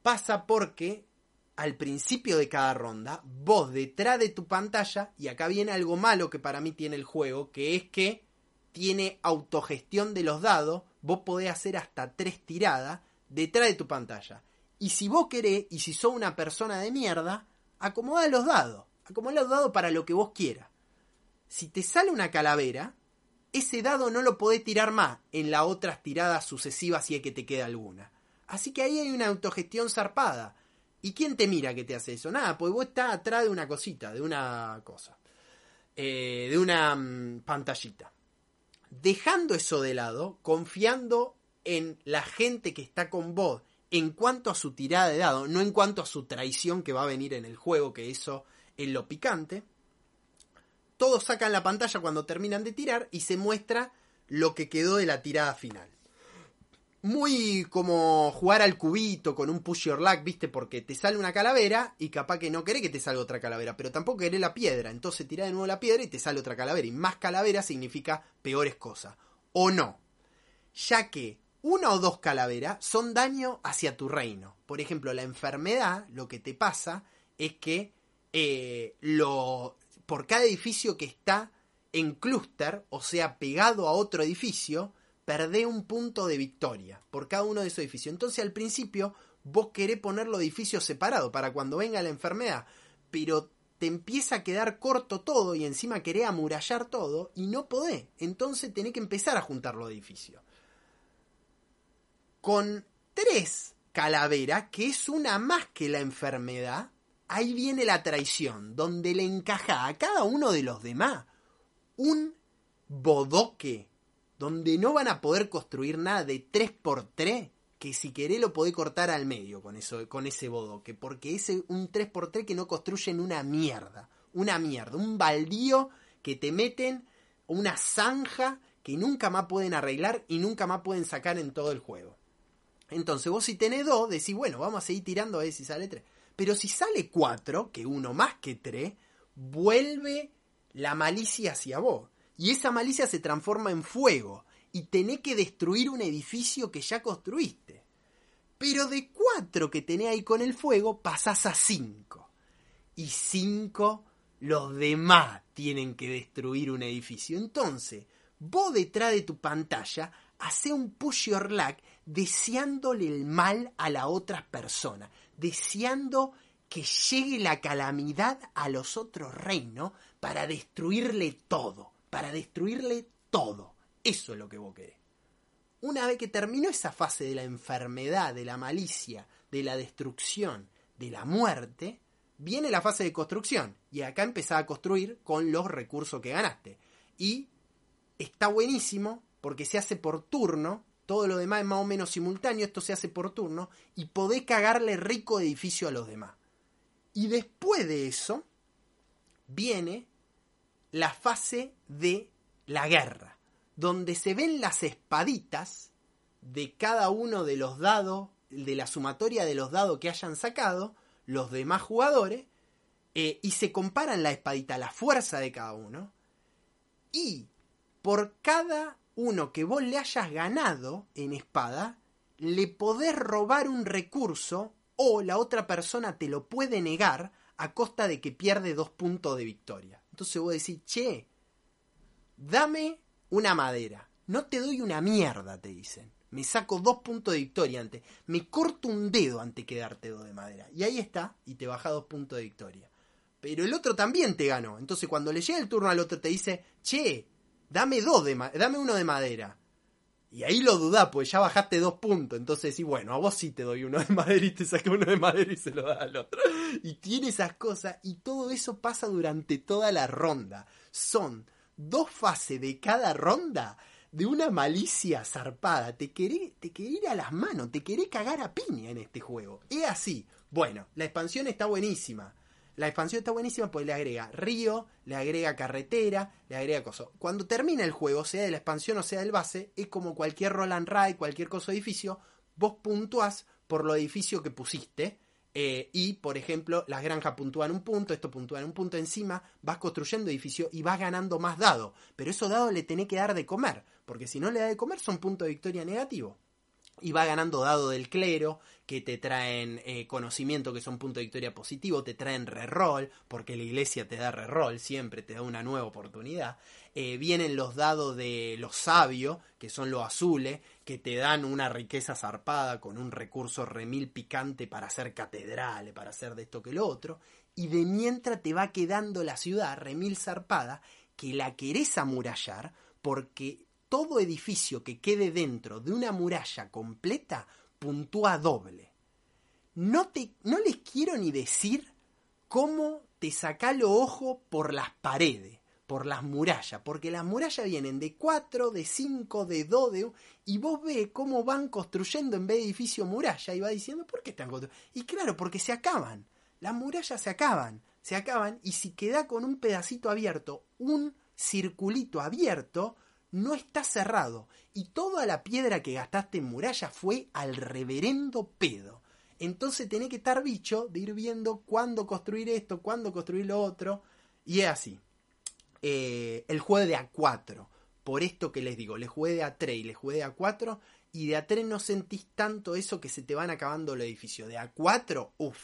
Pasa porque al principio de cada ronda, vos detrás de tu pantalla, y acá viene algo malo que para mí tiene el juego, que es que tiene autogestión de los dados, vos podés hacer hasta tres tiradas detrás de tu pantalla. Y si vos querés, y si sos una persona de mierda, acomodá los dados, acomodá los dados para lo que vos quieras. Si te sale una calavera, ese dado no lo podés tirar más en las otras tiradas sucesivas si es que te queda alguna. Así que ahí hay una autogestión zarpada. ¿Y quién te mira que te hace eso? Nada, pues vos estás atrás de una cosita, de una cosa, eh, de una um, pantallita. Dejando eso de lado, confiando en la gente que está con vos en cuanto a su tirada de dado, no en cuanto a su traición que va a venir en el juego, que eso es lo picante. Todos sacan la pantalla cuando terminan de tirar y se muestra lo que quedó de la tirada final. Muy como jugar al cubito con un push your luck, ¿viste? Porque te sale una calavera y capaz que no querés que te salga otra calavera, pero tampoco querés la piedra, entonces tirá de nuevo la piedra y te sale otra calavera. Y más calavera significa peores cosas. O no. Ya que una o dos calaveras son daño hacia tu reino. Por ejemplo, la enfermedad, lo que te pasa es que eh, lo, por cada edificio que está en clúster, o sea, pegado a otro edificio, perdés un punto de victoria por cada uno de esos edificios. Entonces al principio vos querés poner los edificios separados para cuando venga la enfermedad, pero te empieza a quedar corto todo y encima querés amurallar todo y no podés. Entonces tenés que empezar a juntar los edificios. Con tres calaveras, que es una más que la enfermedad, ahí viene la traición, donde le encaja a cada uno de los demás un bodoque donde no van a poder construir nada de tres por tres, que si querés lo podés cortar al medio con, eso, con ese bodoque, porque es un tres por tres que no construyen una mierda, una mierda, un baldío que te meten, una zanja que nunca más pueden arreglar y nunca más pueden sacar en todo el juego. Entonces vos si tenés dos, decís, bueno, vamos a seguir tirando a ver si sale tres. Pero si sale cuatro, que uno más que tres, vuelve la malicia hacia vos. Y esa malicia se transforma en fuego. Y tenés que destruir un edificio que ya construiste. Pero de cuatro que tenés ahí con el fuego, pasás a cinco. Y cinco, los demás tienen que destruir un edificio. Entonces, vos detrás de tu pantalla, hacés un push your luck deseándole el mal a la otra persona. Deseando que llegue la calamidad a los otros reinos para destruirle todo. Para destruirle todo. Eso es lo que vos querés. Una vez que terminó esa fase de la enfermedad, de la malicia, de la destrucción, de la muerte, viene la fase de construcción. Y acá empezás a construir con los recursos que ganaste. Y está buenísimo porque se hace por turno. Todo lo demás es más o menos simultáneo. Esto se hace por turno. Y podés cagarle rico edificio a los demás. Y después de eso, viene la fase de la guerra, donde se ven las espaditas de cada uno de los dados, de la sumatoria de los dados que hayan sacado los demás jugadores, eh, y se comparan la espadita, la fuerza de cada uno, y por cada uno que vos le hayas ganado en espada, le podés robar un recurso o la otra persona te lo puede negar a costa de que pierde dos puntos de victoria. Entonces vos decís, che, dame una madera. No te doy una mierda, te dicen. Me saco dos puntos de victoria antes. Me corto un dedo antes que darte dos de madera. Y ahí está, y te baja dos puntos de victoria. Pero el otro también te ganó. Entonces cuando le llega el turno al otro te dice, che, dame, dos de ma- dame uno de madera. Y ahí lo dudás, pues ya bajaste dos puntos. Entonces decís, bueno, a vos sí te doy uno de madera y te saqué uno de madera y se lo da al otro. Y tiene esas cosas y todo eso pasa durante toda la ronda. Son dos fases de cada ronda de una malicia zarpada. Te querés, te querés ir a las manos, te querés cagar a piña en este juego. Es así. Bueno, la expansión está buenísima. La expansión está buenísima porque le agrega río, le agrega carretera, le agrega cosas. Cuando termina el juego, sea de la expansión o sea del base, es como cualquier roll and ride, cualquier cosa de edificio, vos puntuás por lo edificio que pusiste. Eh, y, por ejemplo, las granjas puntúan un punto, esto puntúan un punto encima, vas construyendo edificio y vas ganando más dados. Pero esos dados le tenés que dar de comer, porque si no le da de comer son puntos de victoria negativos. Y va ganando dado del clero, que te traen eh, conocimiento, que son puntos de victoria positivo, te traen reroll, porque la iglesia te da reroll, siempre te da una nueva oportunidad. Eh, vienen los dados de los sabios, que son los azules, que te dan una riqueza zarpada con un recurso remil picante para hacer catedrales, para hacer de esto que lo otro. Y de mientras te va quedando la ciudad remil zarpada, que la querés amurallar, porque todo edificio que quede dentro de una muralla completa puntúa doble. No, te, no les quiero ni decir cómo te saca los ojos por las paredes. por las murallas, porque las murallas vienen de cuatro, de cinco, de dos, de... y vos ves cómo van construyendo en vez de edificio muralla, y va diciendo, ¿por qué están construyendo? Y claro, porque se acaban, las murallas se acaban, se acaban, y si queda con un pedacito abierto, un circulito abierto, no está cerrado, y toda la piedra que gastaste en muralla fue al reverendo pedo. Entonces tenés que estar bicho de ir viendo cuándo construir esto, cuándo construir lo otro. Y es así. Eh, el juego de a cuatro. Por esto que les digo, les jugué de a tres y les jugué de a cuatro. Y de a tres no sentís tanto eso que se te van acabando los edificios. De a cuatro, uff.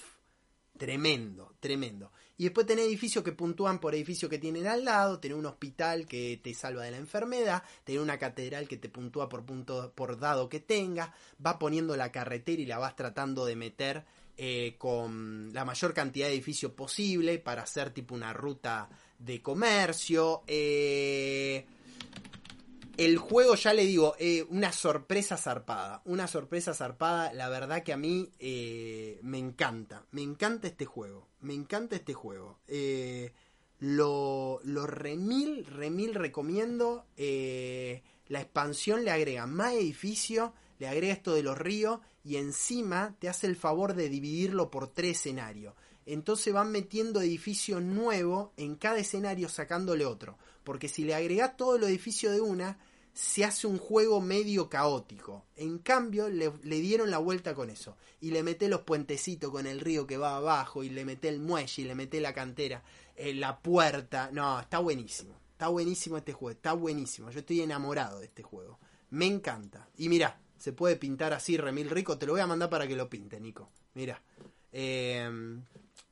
Tremendo, tremendo. Y después tenés edificios que puntúan por edificios que tienen al lado. Tenés un hospital que te salva de la enfermedad. Tenés una catedral que te puntúa por punto, por dado que tengas. Va poniendo la carretera y la vas tratando de meter eh, con la mayor cantidad de edificios posible para hacer tipo una ruta de comercio. Eh... El juego, ya le digo, eh, una sorpresa zarpada, una sorpresa zarpada, la verdad que a mí eh, me encanta, me encanta este juego, me encanta este juego, eh, lo, lo remil, remil recomiendo, eh, la expansión le agrega más edificio, le agrega esto de los ríos y encima te hace el favor de dividirlo por tres escenarios. Entonces van metiendo edificios nuevos en cada escenario sacándole otro. Porque si le agregás todo el edificio de una, se hace un juego medio caótico. En cambio, le, le dieron la vuelta con eso. Y le meté los puentecitos con el río que va abajo, y le meté el muelle, y le meté la cantera, eh, la puerta. No, está buenísimo. Está buenísimo este juego, está buenísimo. Yo estoy enamorado de este juego. Me encanta. Y mirá, se puede pintar así, remil rico. Te lo voy a mandar para que lo pinte, Nico. Mirá. Eh...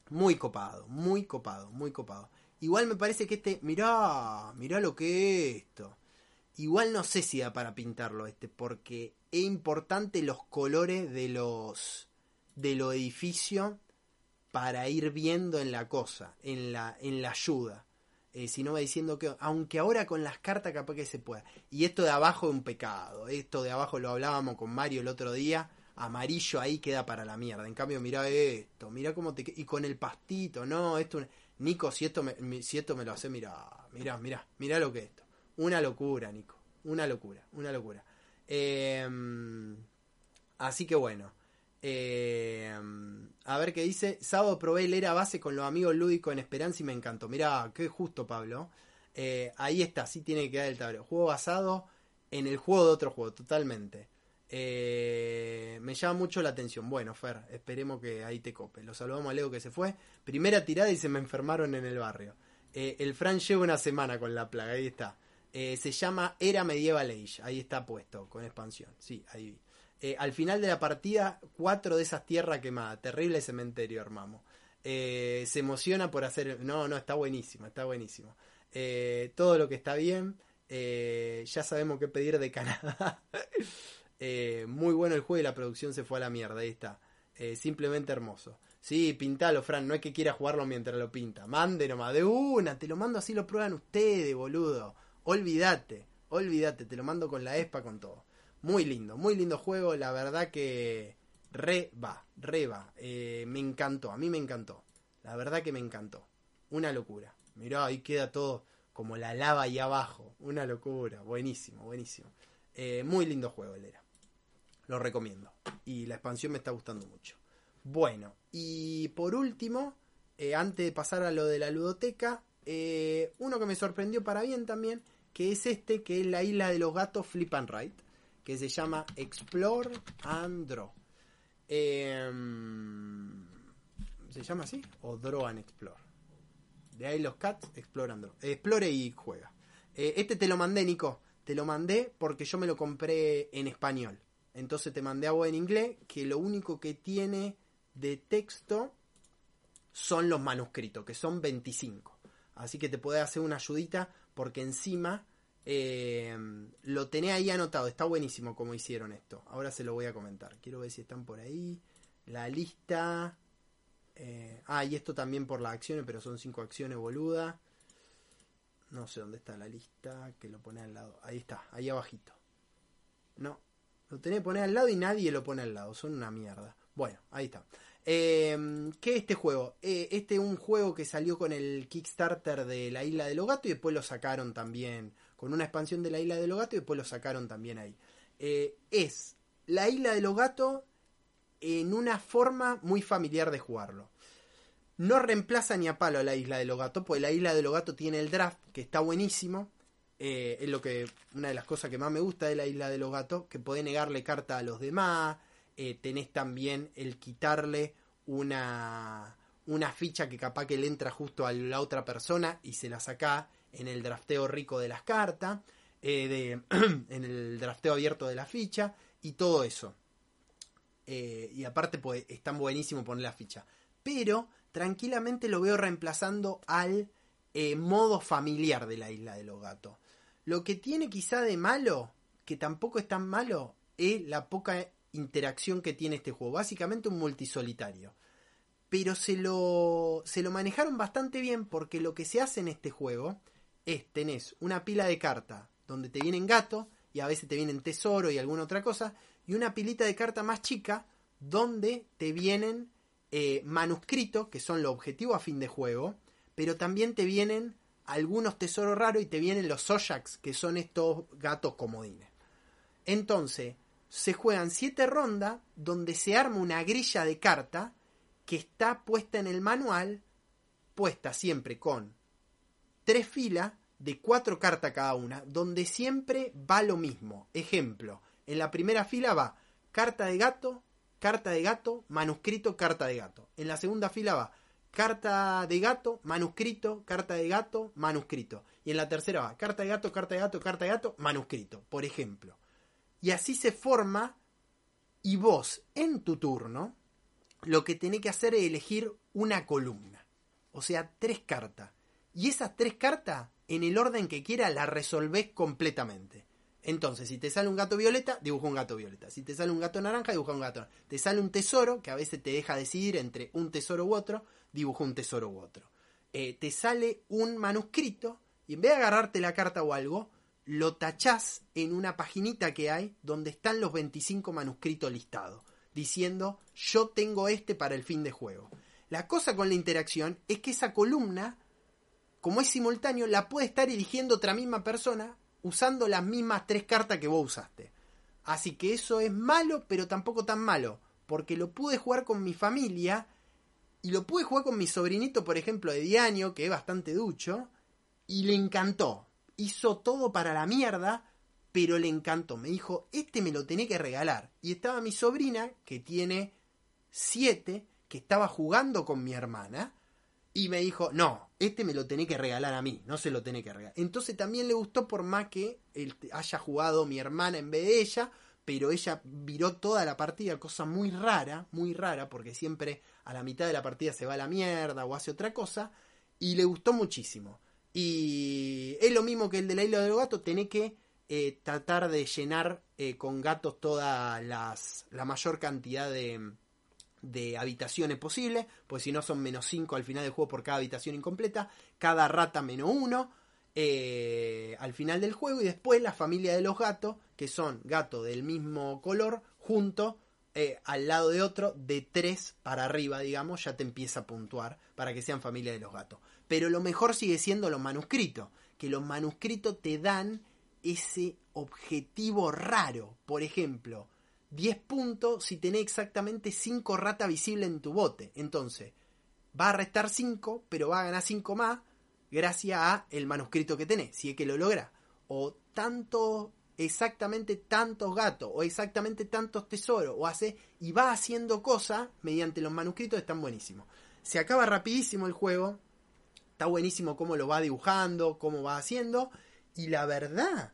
Muy copado, muy copado, muy copado. Igual me parece que este... Mirá, mirá lo que es esto. Igual no sé si da para pintarlo este, porque es importante los colores de los de los edificios para ir viendo en la cosa, en la, en la ayuda. Eh, si no va diciendo que... Aunque ahora con las cartas capaz que se pueda. Y esto de abajo es un pecado. Esto de abajo lo hablábamos con Mario el otro día... Amarillo ahí queda para la mierda. En cambio, mirá esto, mirá cómo te queda. Y con el pastito, no, esto... Nico, si esto me, si esto me lo hace, mirá, mirá, mirá, mirá lo que es esto. Una locura, Nico, una locura, una locura. Eh, así que bueno. Eh, a ver qué dice. Sábado probé leer a base con los amigos lúdicos en Esperanza y me encantó. Mirá, qué justo, Pablo. Eh, ahí está, sí tiene que quedar el tablero. Juego basado en el juego de otro juego, totalmente. Eh, me llama mucho la atención. Bueno, Fer, esperemos que ahí te cope. Lo saludamos a Leo que se fue. Primera tirada y se me enfermaron en el barrio. eh, El Fran lleva una semana con la plaga. Ahí está. eh, Se llama Era Medieval Age. Ahí está puesto, con expansión. Sí, ahí vi. eh, Al final de la partida, cuatro de esas tierras quemadas. Terrible cementerio, hermano. eh, Se emociona por hacer... No, no, está buenísimo, está buenísimo. eh, Todo lo que está bien. eh, Ya sabemos qué pedir de Canadá. Eh, muy bueno el juego y la producción se fue a la mierda. Ahí está, eh, simplemente hermoso. Sí, pintalo, Fran, no es que quiera jugarlo mientras lo pinta, mande nomás de una. Te lo mando así, lo prueban ustedes, boludo. Olvídate, olvídate. Te lo mando con la E S P A, con todo. Muy lindo, muy lindo juego, la verdad que re va, re va. eh, Me encantó, a mí me encantó. La verdad que me encantó. Una locura, mirá, ahí queda todo como la lava ahí abajo. Una locura, buenísimo, buenísimo. eh, Muy lindo juego, el era. Lo recomiendo. Y la expansión me está gustando mucho. Bueno, y por último, eh, antes de pasar a lo de la ludoteca, eh, uno que me sorprendió para bien también, que es este, que es la isla de los gatos Flip and Ride, que se llama Explore and Draw. Eh, ¿Se llama así? O Draw and Explore. De ahí los cats, Explore and Draw. Explore y juega. Eh, este te lo mandé, Nico. Te lo mandé porque yo me lo compré en español. Entonces te mandé a vos en inglés, que lo único que tiene de texto son los manuscritos, que son veinticinco. Así que te podés hacer una ayudita, porque encima eh, lo tenés ahí anotado. Está buenísimo como hicieron esto. Ahora se lo voy a comentar. Quiero ver si están por ahí. La lista. Eh, ah, y esto también por las acciones, pero son cinco acciones, boluda. No sé dónde está la lista, que lo pone al lado. Ahí está, ahí abajito. No. Lo tenés que poner al lado y nadie lo pone al lado. Son una mierda. Bueno, ahí está. Eh, ¿Qué es este juego? Eh, este es un juego que salió con el Kickstarter de la Isla de los Gatos y después lo sacaron también, con una expansión de la Isla de los Gatos y después lo sacaron también ahí. Eh, es la Isla de los Gatos en una forma muy familiar de jugarlo. No reemplaza ni a palo a la Isla de los Gatos, porque la Isla de los Gatos tiene el draft, que está buenísimo. Eh, es lo que una de las cosas que más me gusta de la Isla de los Gatos, que podés negarle carta a los demás. Eh, tenés también el quitarle una, una ficha que capaz que le entra justo a la otra persona y se la saca en el drafteo rico de las cartas, eh, de, en el drafteo abierto de la ficha y todo eso. Eh, y aparte pues, es tan buenísimo poner la ficha. Pero tranquilamente lo veo reemplazando al eh, modo familiar de la Isla de los Gatos. Lo que tiene quizá de malo, que tampoco es tan malo, es la poca interacción que tiene este juego, básicamente un multisolitario, pero se lo, se lo manejaron bastante bien, porque lo que se hace en este juego es, tenés una pila de cartas donde te vienen gatos y a veces te vienen tesoro y alguna otra cosa, y una pilita de cartas más chica donde te vienen eh, manuscritos, que son los objetivos a fin de juego, pero también te vienen algunos tesoros raros y te vienen los Zodiacs, que son estos gatos comodines. Entonces se juegan siete rondas donde se arma una grilla de cartas que está puesta en el manual, puesta siempre con tres filas de cuatro cartas cada una, donde siempre va lo mismo. Ejemplo, en la primera fila va carta de gato, carta de gato, manuscrito, carta de gato. En la segunda fila va carta de gato, manuscrito, carta de gato, manuscrito. Y en la tercera va carta de gato, carta de gato, carta de gato, manuscrito, por ejemplo. Y así se forma, y vos, en tu turno, lo que tenés que hacer es elegir una columna. O sea, tres cartas. Y esas tres cartas, en el orden que quieras, las resolvés completamente. Entonces, si te sale un gato violeta, dibuja un gato violeta. Si te sale un gato naranja, dibuja un gato naranja. Te sale un tesoro, que a veces te deja decidir entre un tesoro u otro, dibuja un tesoro u otro. Eh, te sale un manuscrito, y en vez de agarrarte la carta o algo, lo tachás en una paginita que hay donde están los veinticinco manuscritos listados, diciendo yo tengo este para el fin de juego. La cosa con la interacción es que esa columna, como es simultáneo, la puede estar eligiendo otra misma persona usando las mismas tres cartas que vos usaste. Así que eso es malo, pero tampoco tan malo, porque lo pude jugar con mi familia y lo pude jugar con mi sobrinito, por ejemplo, de diez años, que es bastante ducho, y le encantó. Hizo todo para la mierda, pero le encantó. Me dijo, este me lo tenés que regalar. Y estaba mi sobrina, que tiene siete, que estaba jugando con mi hermana, y me dijo, no, este me lo tenés que regalar a mí, no se lo tenés que regalar. Entonces también le gustó, por más que él haya jugado mi hermana en vez de ella, pero ella viró toda la partida, cosa muy rara, muy rara, porque siempre a la mitad de la partida se va a la mierda o hace otra cosa, y le gustó muchísimo. Y es lo mismo que el de la Isla de los Gatos, tenés que eh, tratar de llenar eh, con gatos toda las, la mayor cantidad de, de habitaciones posible, pues si no son menos cinco al final del juego por cada habitación incompleta, cada rata menos uno eh, al final del juego, y después la familia de los gatos, que son gatos del mismo color, junto eh, al lado de otro, de tres para arriba, digamos, ya te empieza a puntuar para que sean familia de los gatos. Pero lo mejor sigue siendo los manuscritos, que los manuscritos te dan ese objetivo raro. Por ejemplo, diez puntos si tenés exactamente cinco ratas visibles en tu bote. Entonces, va a restar cinco, pero va a ganar cinco más gracias a el manuscrito que tenés, si es que lo lográs. O tanto, exactamente tantos gatos, o exactamente tantos tesoros, o hace, y va haciendo cosas mediante los manuscritos, están buenísimos. Se acaba rapidísimo el juego. Está buenísimo cómo lo va dibujando, cómo va haciendo. Y la verdad,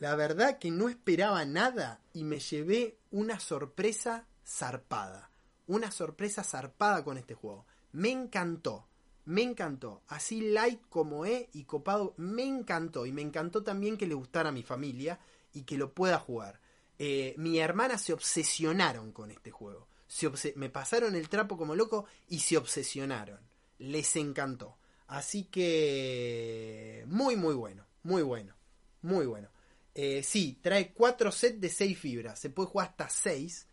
la verdad que no esperaba nada y me llevé una sorpresa zarpada. Una sorpresa zarpada con este juego. Me encantó, me encantó. Así light como es y copado, me encantó. Y me encantó también que le gustara a mi familia y que lo pueda jugar. Eh, mi hermana se obsesionaron con este juego. Se obses- me pasaron el trapo como loco y se obsesionaron. Les encantó. Así que muy muy bueno, muy bueno, muy bueno. Eh, sí, trae cuatro sets de seis fibras, se puede jugar hasta seis,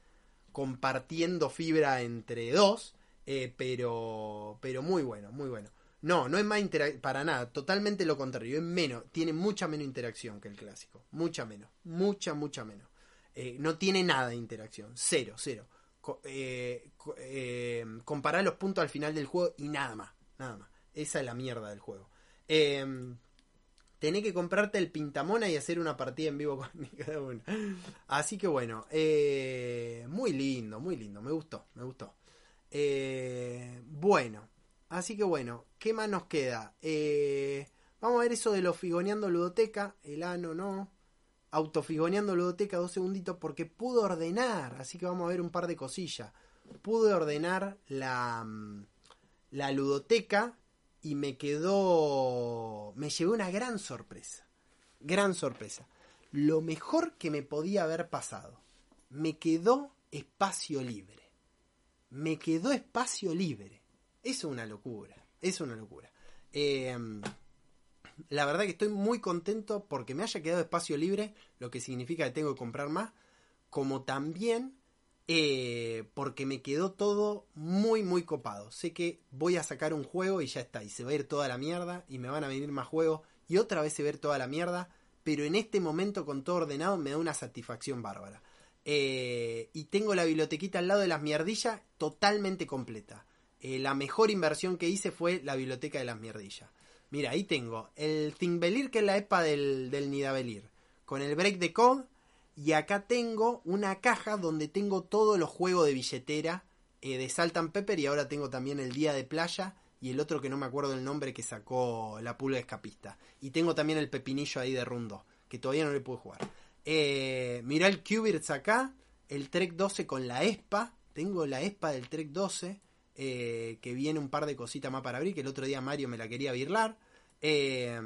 compartiendo fibra entre dos, eh, pero pero muy bueno, muy bueno. No, no es más interacción, para nada, totalmente lo contrario, es menos, tiene mucha menos interacción que el clásico, mucha menos, mucha, mucha menos. Eh, no tiene nada de interacción, cero, cero. Co- eh, co- eh, comparar los puntos al final del juego y nada más, nada más. Esa es la mierda del juego. Eh, tenés que comprarte el pintamona y hacer una partida en vivo con cada uno. Así que bueno, eh, muy lindo, muy lindo, me gustó, me gustó. Eh, bueno. Así que bueno, ¿qué más nos queda? Eh, vamos a ver eso de los figoneando ludoteca. El ano no. Autofigoneando ludoteca, dos segunditos, porque pude ordenar. Así que vamos a ver un par de cosillas. Pude ordenar la, la ludoteca y me quedó... Me llevé una gran sorpresa. Gran sorpresa. Lo mejor que me podía haber pasado. Me quedó espacio libre. Me quedó espacio libre. Es una locura, es una locura. Eh, la verdad que estoy muy contento porque me haya quedado espacio libre, lo que significa que tengo que comprar más, como también eh, porque me quedó todo muy, muy copado. Sé que voy a sacar un juego y ya está, y se va a ir toda la mierda, y me van a venir más juegos, y otra vez se va a ir toda la mierda, pero en este momento con todo ordenado me da una satisfacción bárbara. Eh, y tengo la bibliotequita al lado de las mierdillas totalmente completa. Eh, la mejor inversión que hice fue la biblioteca de las mierdillas. Mira, ahí tengo el Thingvellir, que es la E P A del, del Nidavellir, con el break de code, y acá tengo una caja donde tengo todos los juegos de billetera eh, de Salt and Pepper, y ahora tengo también el Día de Playa y el otro que no me acuerdo el nombre que sacó la Pulga Escapista, y tengo también el Pepinillo ahí de Rundo, que todavía no le pude jugar. Eh, mirá el Cubirts acá, el Trek doce con la E S P A, tengo la E S P A del Trek doce. Eh, que viene un par de cositas más para abrir, que el otro día Mario me la quería birlar. Eh,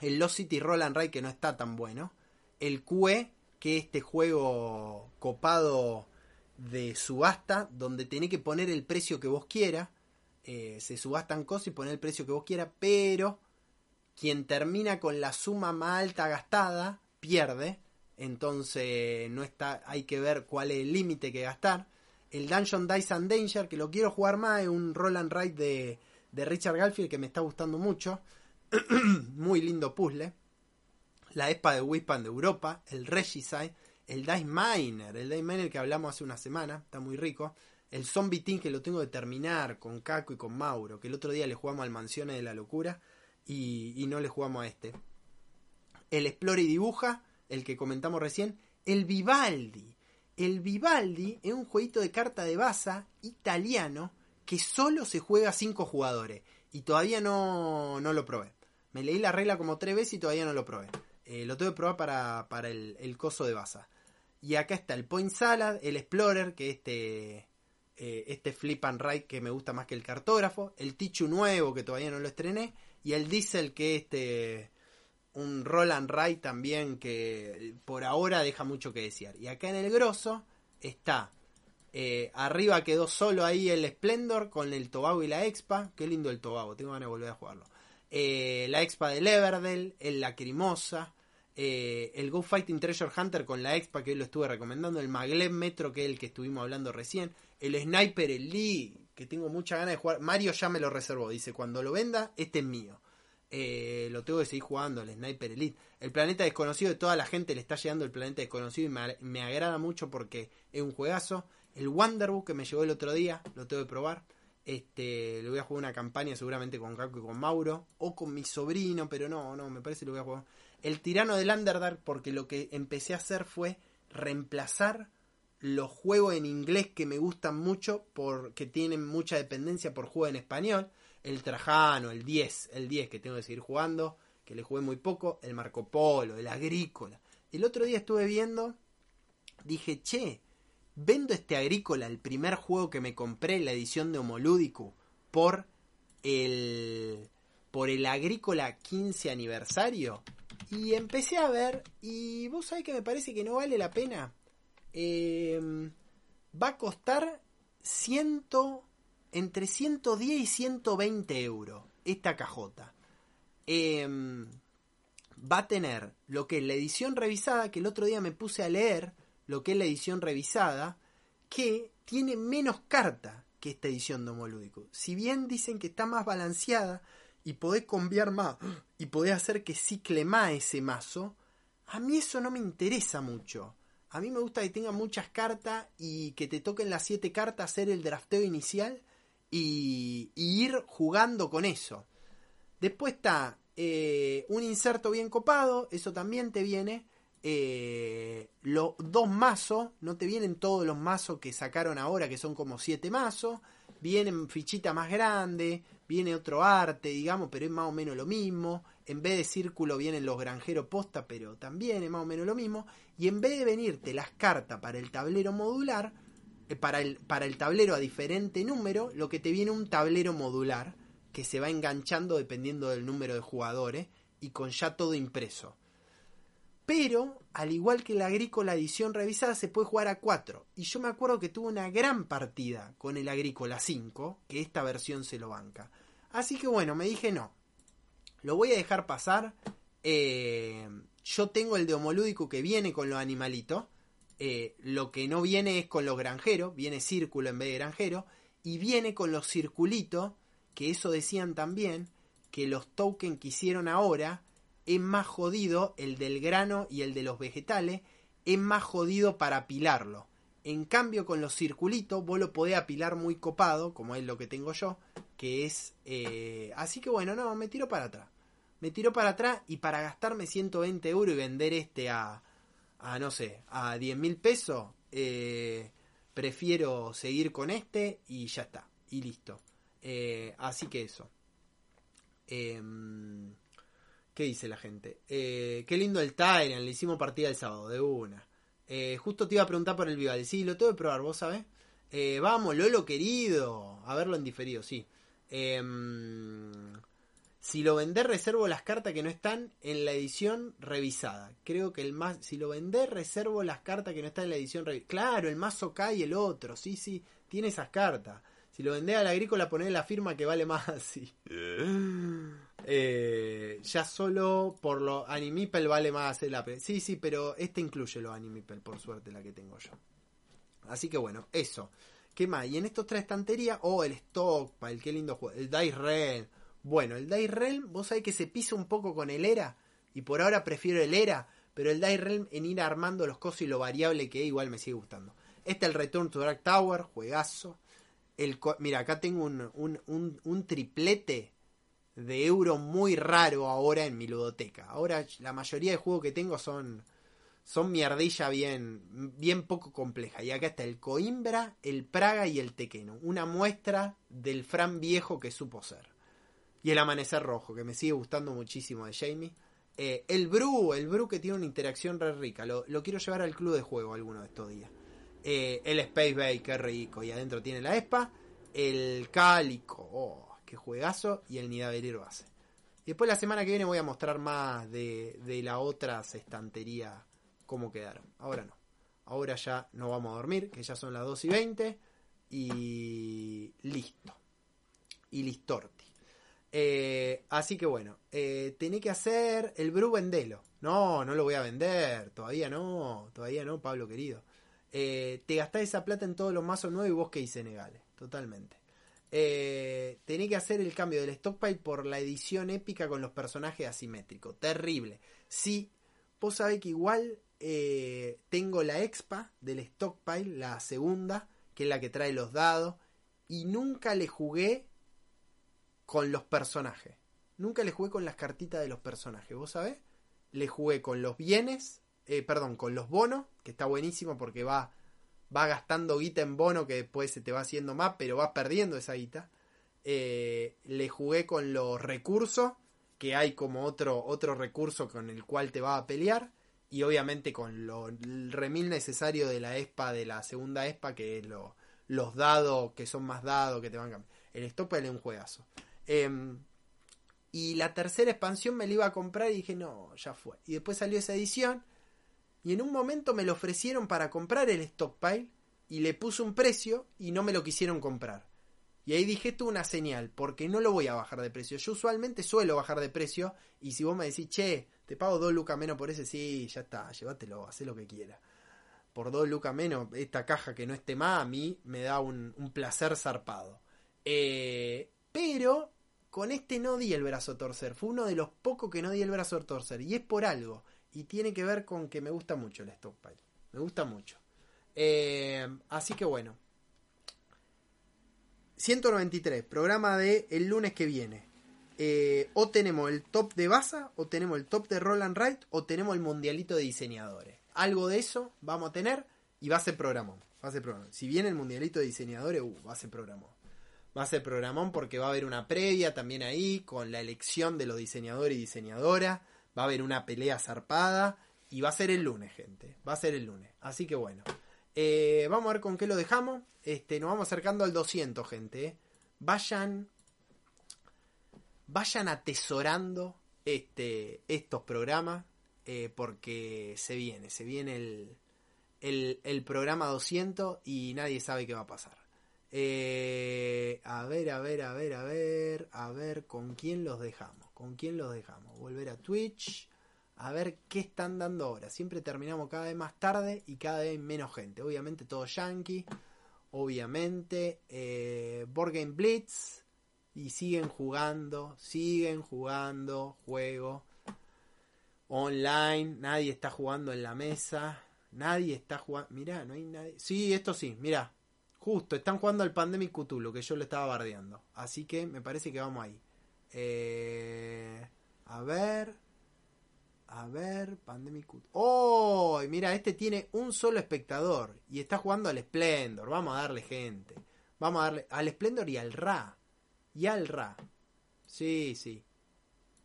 el Lost City Roll and Ride, que no está tan bueno. El Q E, que es este juego copado de subasta, donde tenés que poner el precio que vos quieras. Eh, se subastan cosas y poner el precio que vos quieras, pero quien termina con la suma más alta gastada, pierde. Entonces no está, hay que ver cuál es el límite que gastar. El Dungeon Dice and Danger, que lo quiero jugar más, es un Roll and Ride de, de Richard Garfield que me está gustando mucho. Muy lindo puzzle. La E S P A de Wispan de Europa, el Regicide, el Dice Miner, el Dice Miner que hablamos hace una semana, está muy rico. El Zombie Team, que lo tengo que terminar con Caco y con Mauro, que el otro día le jugamos al Mansiones de la Locura y, y no le jugamos a este. El Explore y Dibuja, el que comentamos recién. El Vivaldi. El Vivaldi es un jueguito de carta de baza italiano que solo se juega a cinco jugadores. Y todavía no, no lo probé. Me leí la regla como tres veces y todavía no lo probé. Eh, lo tengo que probar para, para el, el coso de baza. Y acá está el Point Salad, el Explorer, que es este, eh, este Flip and Ride que me gusta más que el Cartógrafo. El Tichu nuevo, que todavía no lo estrené. Y el Diesel, que es este... un Roll and Ride también que por ahora deja mucho que desear. Y acá en el grosso está, eh, arriba quedó solo ahí el Splendor con el Tobago y la Expa. Qué lindo el Tobago, tengo ganas de volver a jugarlo. Eh, la Expa del Everdell, el Lacrimosa, eh, el Go Fighting Treasure Hunter con la Expa que hoy lo estuve recomendando, el Maglev Metro, que es el que estuvimos hablando recién, el Sniper, el Lee, que tengo mucha ganas de jugar. Mario ya me lo reservó, dice, cuando lo venda, este es mío. Eh, lo tengo que seguir jugando, el Sniper Elite, el Planeta Desconocido, de toda la gente le está llegando el Planeta Desconocido y me, me agrada mucho porque es un juegazo. El Wonderbook que me llegó el otro día, lo tengo que probar. Este, le voy a jugar una campaña seguramente con Caco y con Mauro o con mi sobrino, pero no, no, me parece que lo voy a jugar. El Tirano del Underdark, porque lo que empecé a hacer fue reemplazar los juegos en inglés que me gustan mucho porque tienen mucha dependencia por juego en español. El Trajano, el diez, el diez que tengo que seguir jugando, que le jugué muy poco, el Marco Polo, el Agrícola. El otro día estuve viendo, dije, che, vendo este Agrícola, el primer juego que me compré, la edición de Homolúdico, por el, por el Agrícola quince aniversario. Y empecé a ver, y vos sabés que me parece que no vale la pena. Eh, va a costar ciento... entre ciento diez y ciento veinte euros esta cajota. Eh, va a tener lo que es la edición revisada, que el otro día me puse a leer lo que es la edición revisada, que tiene menos carta que esta edición de Homo Lúdico. Si bien dicen que está más balanceada y podés cambiar más y podés hacer que cicle más ese mazo, a mí eso no me interesa mucho. A mí me gusta que tenga muchas cartas y que te toquen las siete cartas, hacer el drafteo inicial y, y ir jugando con eso. Después está eh, un inserto bien copado, eso también te viene. Eh, los dos mazos, no te vienen todos los mazos que sacaron ahora, que son como siete mazos. Vienen fichita más grande, viene otro arte, digamos, pero es más o menos lo mismo. En vez de círculo vienen los granjeros posta, pero también es más o menos lo mismo. Y en vez de venirte las cartas para el tablero modular, eh, para, el, para el tablero a diferente número, lo que te viene un tablero modular que se va enganchando dependiendo del número de jugadores y con ya todo impreso. Pero, al igual que la Agrícola edición revisada, se puede jugar a cuatro. Y yo me acuerdo que tuve una gran partida con el Agrícola cinco, que esta versión se lo banca. Así que bueno, me dije no, lo voy a dejar pasar. Eh, yo tengo el de Homolúdico que viene con los animalitos. Eh, lo que no viene es con los granjeros, viene círculo en vez de granjero. Y viene con los circulitos, que eso decían también, que los tokens que hicieron ahora... Es más jodido el del grano y el de los vegetales. Es más jodido para apilarlo. En cambio con los circulitos vos lo podés apilar muy copado, como es lo que tengo yo, que es... Eh... Así que bueno, no, me tiro para atrás. Me tiro para atrás y para gastarme ciento veinte euros y vender este a... a no sé, a diez mil pesos. Eh... Prefiero seguir con este y ya está. Y listo. Eh... Así que eso. Eh... ¿Qué dice la gente? Eh, qué lindo el Tyrant, le hicimos partida el sábado, de una. Eh, justo te iba a preguntar por el Vival, sí, lo tengo que probar, ¿vos sabés? Eh, vamos, Lolo querido, a verlo en diferido, sí. Eh, si lo vendés, reservo las cartas que no están en la edición revisada. Creo que el más... Si lo vendés, reservo las cartas que no están en la edición revisada. Claro, el mazo K y el otro, sí, sí, tiene esas cartas. Si lo vendés a la Agrícola, ponés la firma que vale más, sí. Eh, ya solo por lo Animipel vale más el A P. Sí, sí, pero este incluye los Animipel, por suerte, la que tengo yo. Así que bueno, eso. ¿Qué más? Y en estos tres estanterías, oh, el Stockpile, qué lindo juego. El Dice Realm. Bueno, el Dice Realm, vos sabés que se pisa un poco con el E R A. Y por ahora prefiero el E R A. Pero el Dice Realm en ir armando los cosos y lo variable que es, igual me sigue gustando. Este, el Return to Dark Tower, juegazo. El, mira, acá tengo un, un, un, un triplete de euro muy raro ahora en mi ludoteca. Ahora la mayoría de juegos que tengo son son mierdilla bien bien poco compleja. Y acá está el Coimbra, el Praga y el Tequeno, una muestra del Fran viejo que supo ser. Y el Amanecer Rojo, que me sigue gustando muchísimo, de Jamie. Eh, el Bru, el Bru que tiene una interacción re rica, lo, lo quiero llevar al club de juego alguno de estos días. Eh, el Space Bay, que rico, y adentro tiene la E S P A. El Cálico, oh, que juegazo. Y el Nidavellir base. Y después la semana que viene voy a mostrar más de, de la otra estantería, cómo quedaron. Ahora no. Ahora ya nos vamos a dormir, que ya son las dos y veinte. Y listo. Y listorti. Eh, así que bueno. Eh, tené que hacer el Bru, vendelo. No, no lo voy a vender. Todavía no. Todavía no, Pablo querido. Eh, te gastás esa plata en todos los mazos nuevos y vos que hice negales. Totalmente. Eh, tenés que hacer el cambio del Stockpile por la edición épica con los personajes asimétricos. Terrible. Sí, vos sabés que igual eh, tengo la expa del Stockpile, la segunda, que es la que trae los dados, y nunca le jugué con los personajes. Nunca le jugué con las cartitas de los personajes, vos sabés. Le jugué con los bienes, eh, perdón, con los bonos, que está buenísimo porque va... va gastando guita en bono que después se te va haciendo más, pero vas perdiendo esa guita. Eh, le jugué con los recursos, que hay como otro, otro recurso con el cual te va a pelear, y obviamente con lo, el remil necesario de la E S P A, de la segunda E S P A, que es lo, los dados, que son más dados, que te van a cambiar. El Stockpile es un juegazo. Eh, y la tercera expansión me la iba a comprar y dije, no, ya fue. Y después salió esa edición, y en un momento me lo ofrecieron para comprar el Stockpile y le puse un precio y no me lo quisieron comprar. Y ahí dije, esto es una señal, porque no lo voy a bajar de precio. Yo usualmente suelo bajar de precio y si vos me decís, che, te pago dos lucas menos por ese, sí, ya está, llévatelo, hacé lo que quieras. por dos lucas menos esta caja que no esté más, a mí me da un, un placer zarpado. Eh, pero con este no di el brazo a torcer, fue uno de los pocos que no di el brazo a torcer, y es por algo, y tiene que ver con que me gusta mucho el stockpile, me gusta mucho. Eh, así que bueno, ciento noventa y tres, programa de el lunes que viene. Eh, o tenemos el top de Baza, o tenemos el top de Roll and Write, o tenemos el mundialito de diseñadores. Algo de eso vamos a tener y va a ser programón. Va a ser programón. Si viene el mundialito de diseñadores, uh, va a ser programón. Va a ser programón porque va a haber una previa también ahí con la elección de los diseñadores y diseñadoras. Va a haber una pelea zarpada y va a ser el lunes, gente. Va a ser el lunes. Así que bueno, eh, vamos a ver con qué lo dejamos. Este, nos vamos acercando al doscientos, gente. Vayan... Vayan atesorando este, estos programas eh, porque se viene, se viene el, el, el programa doscientos y nadie sabe qué va a pasar. Eh, a ver, a ver, a ver, a ver, a ver con quién los dejamos, con quién los dejamos. Volver a Twitch, a ver qué están dando ahora. Siempre terminamos cada vez más tarde y cada vez menos gente. Obviamente todo yankee, obviamente eh, Board Game Blitz. Y siguen jugando, siguen jugando juegos online. Nadie está jugando en la mesa. Nadie está jugando. Mirá, no hay nadie. Sí, esto sí, mirá. Justo, están jugando al Pandemic Cthulhu, que yo lo estaba bardeando. Así que me parece que vamos ahí. Eh, a ver. A ver, Pandemic Cthulhu. ¡Oh! Mira, este tiene un solo espectador. Y está jugando al Splendor. Vamos a darle, gente. Vamos a darle al Splendor y al Ra. Y al Ra. Sí, sí.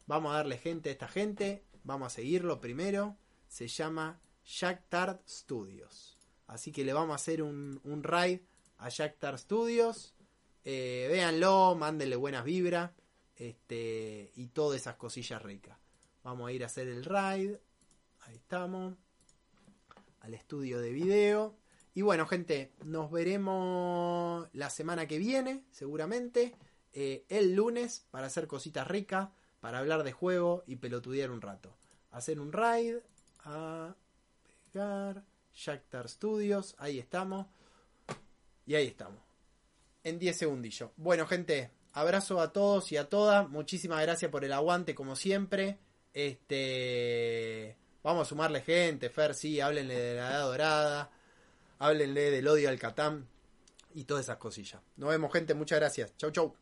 Vamos a darle gente a esta gente. Vamos a seguirlo primero. Se llama Jack Tard Studios. Así que le vamos a hacer un, un raid a Jack Tard Studios. Eh, véanlo, mándenle buenas vibras. Este, y todas esas cosillas ricas. Vamos a ir a hacer el raid. Ahí estamos. Al estudio de video. Y bueno, gente, nos veremos la semana que viene, seguramente. Eh, el lunes para hacer cositas ricas, para hablar de juego y pelotudear un rato. Hacer un raid a pegar Shakhtar Studios, ahí estamos. Y ahí estamos. En diez segundillos. Bueno, gente, abrazo a todos y a todas. Muchísimas gracias por el aguante como siempre. Este, vamos a sumarle gente, Fer, sí, háblenle de la edad dorada, háblenle del odio al Catán y todas esas cosillas. Nos vemos, gente, muchas gracias. Chau, chau.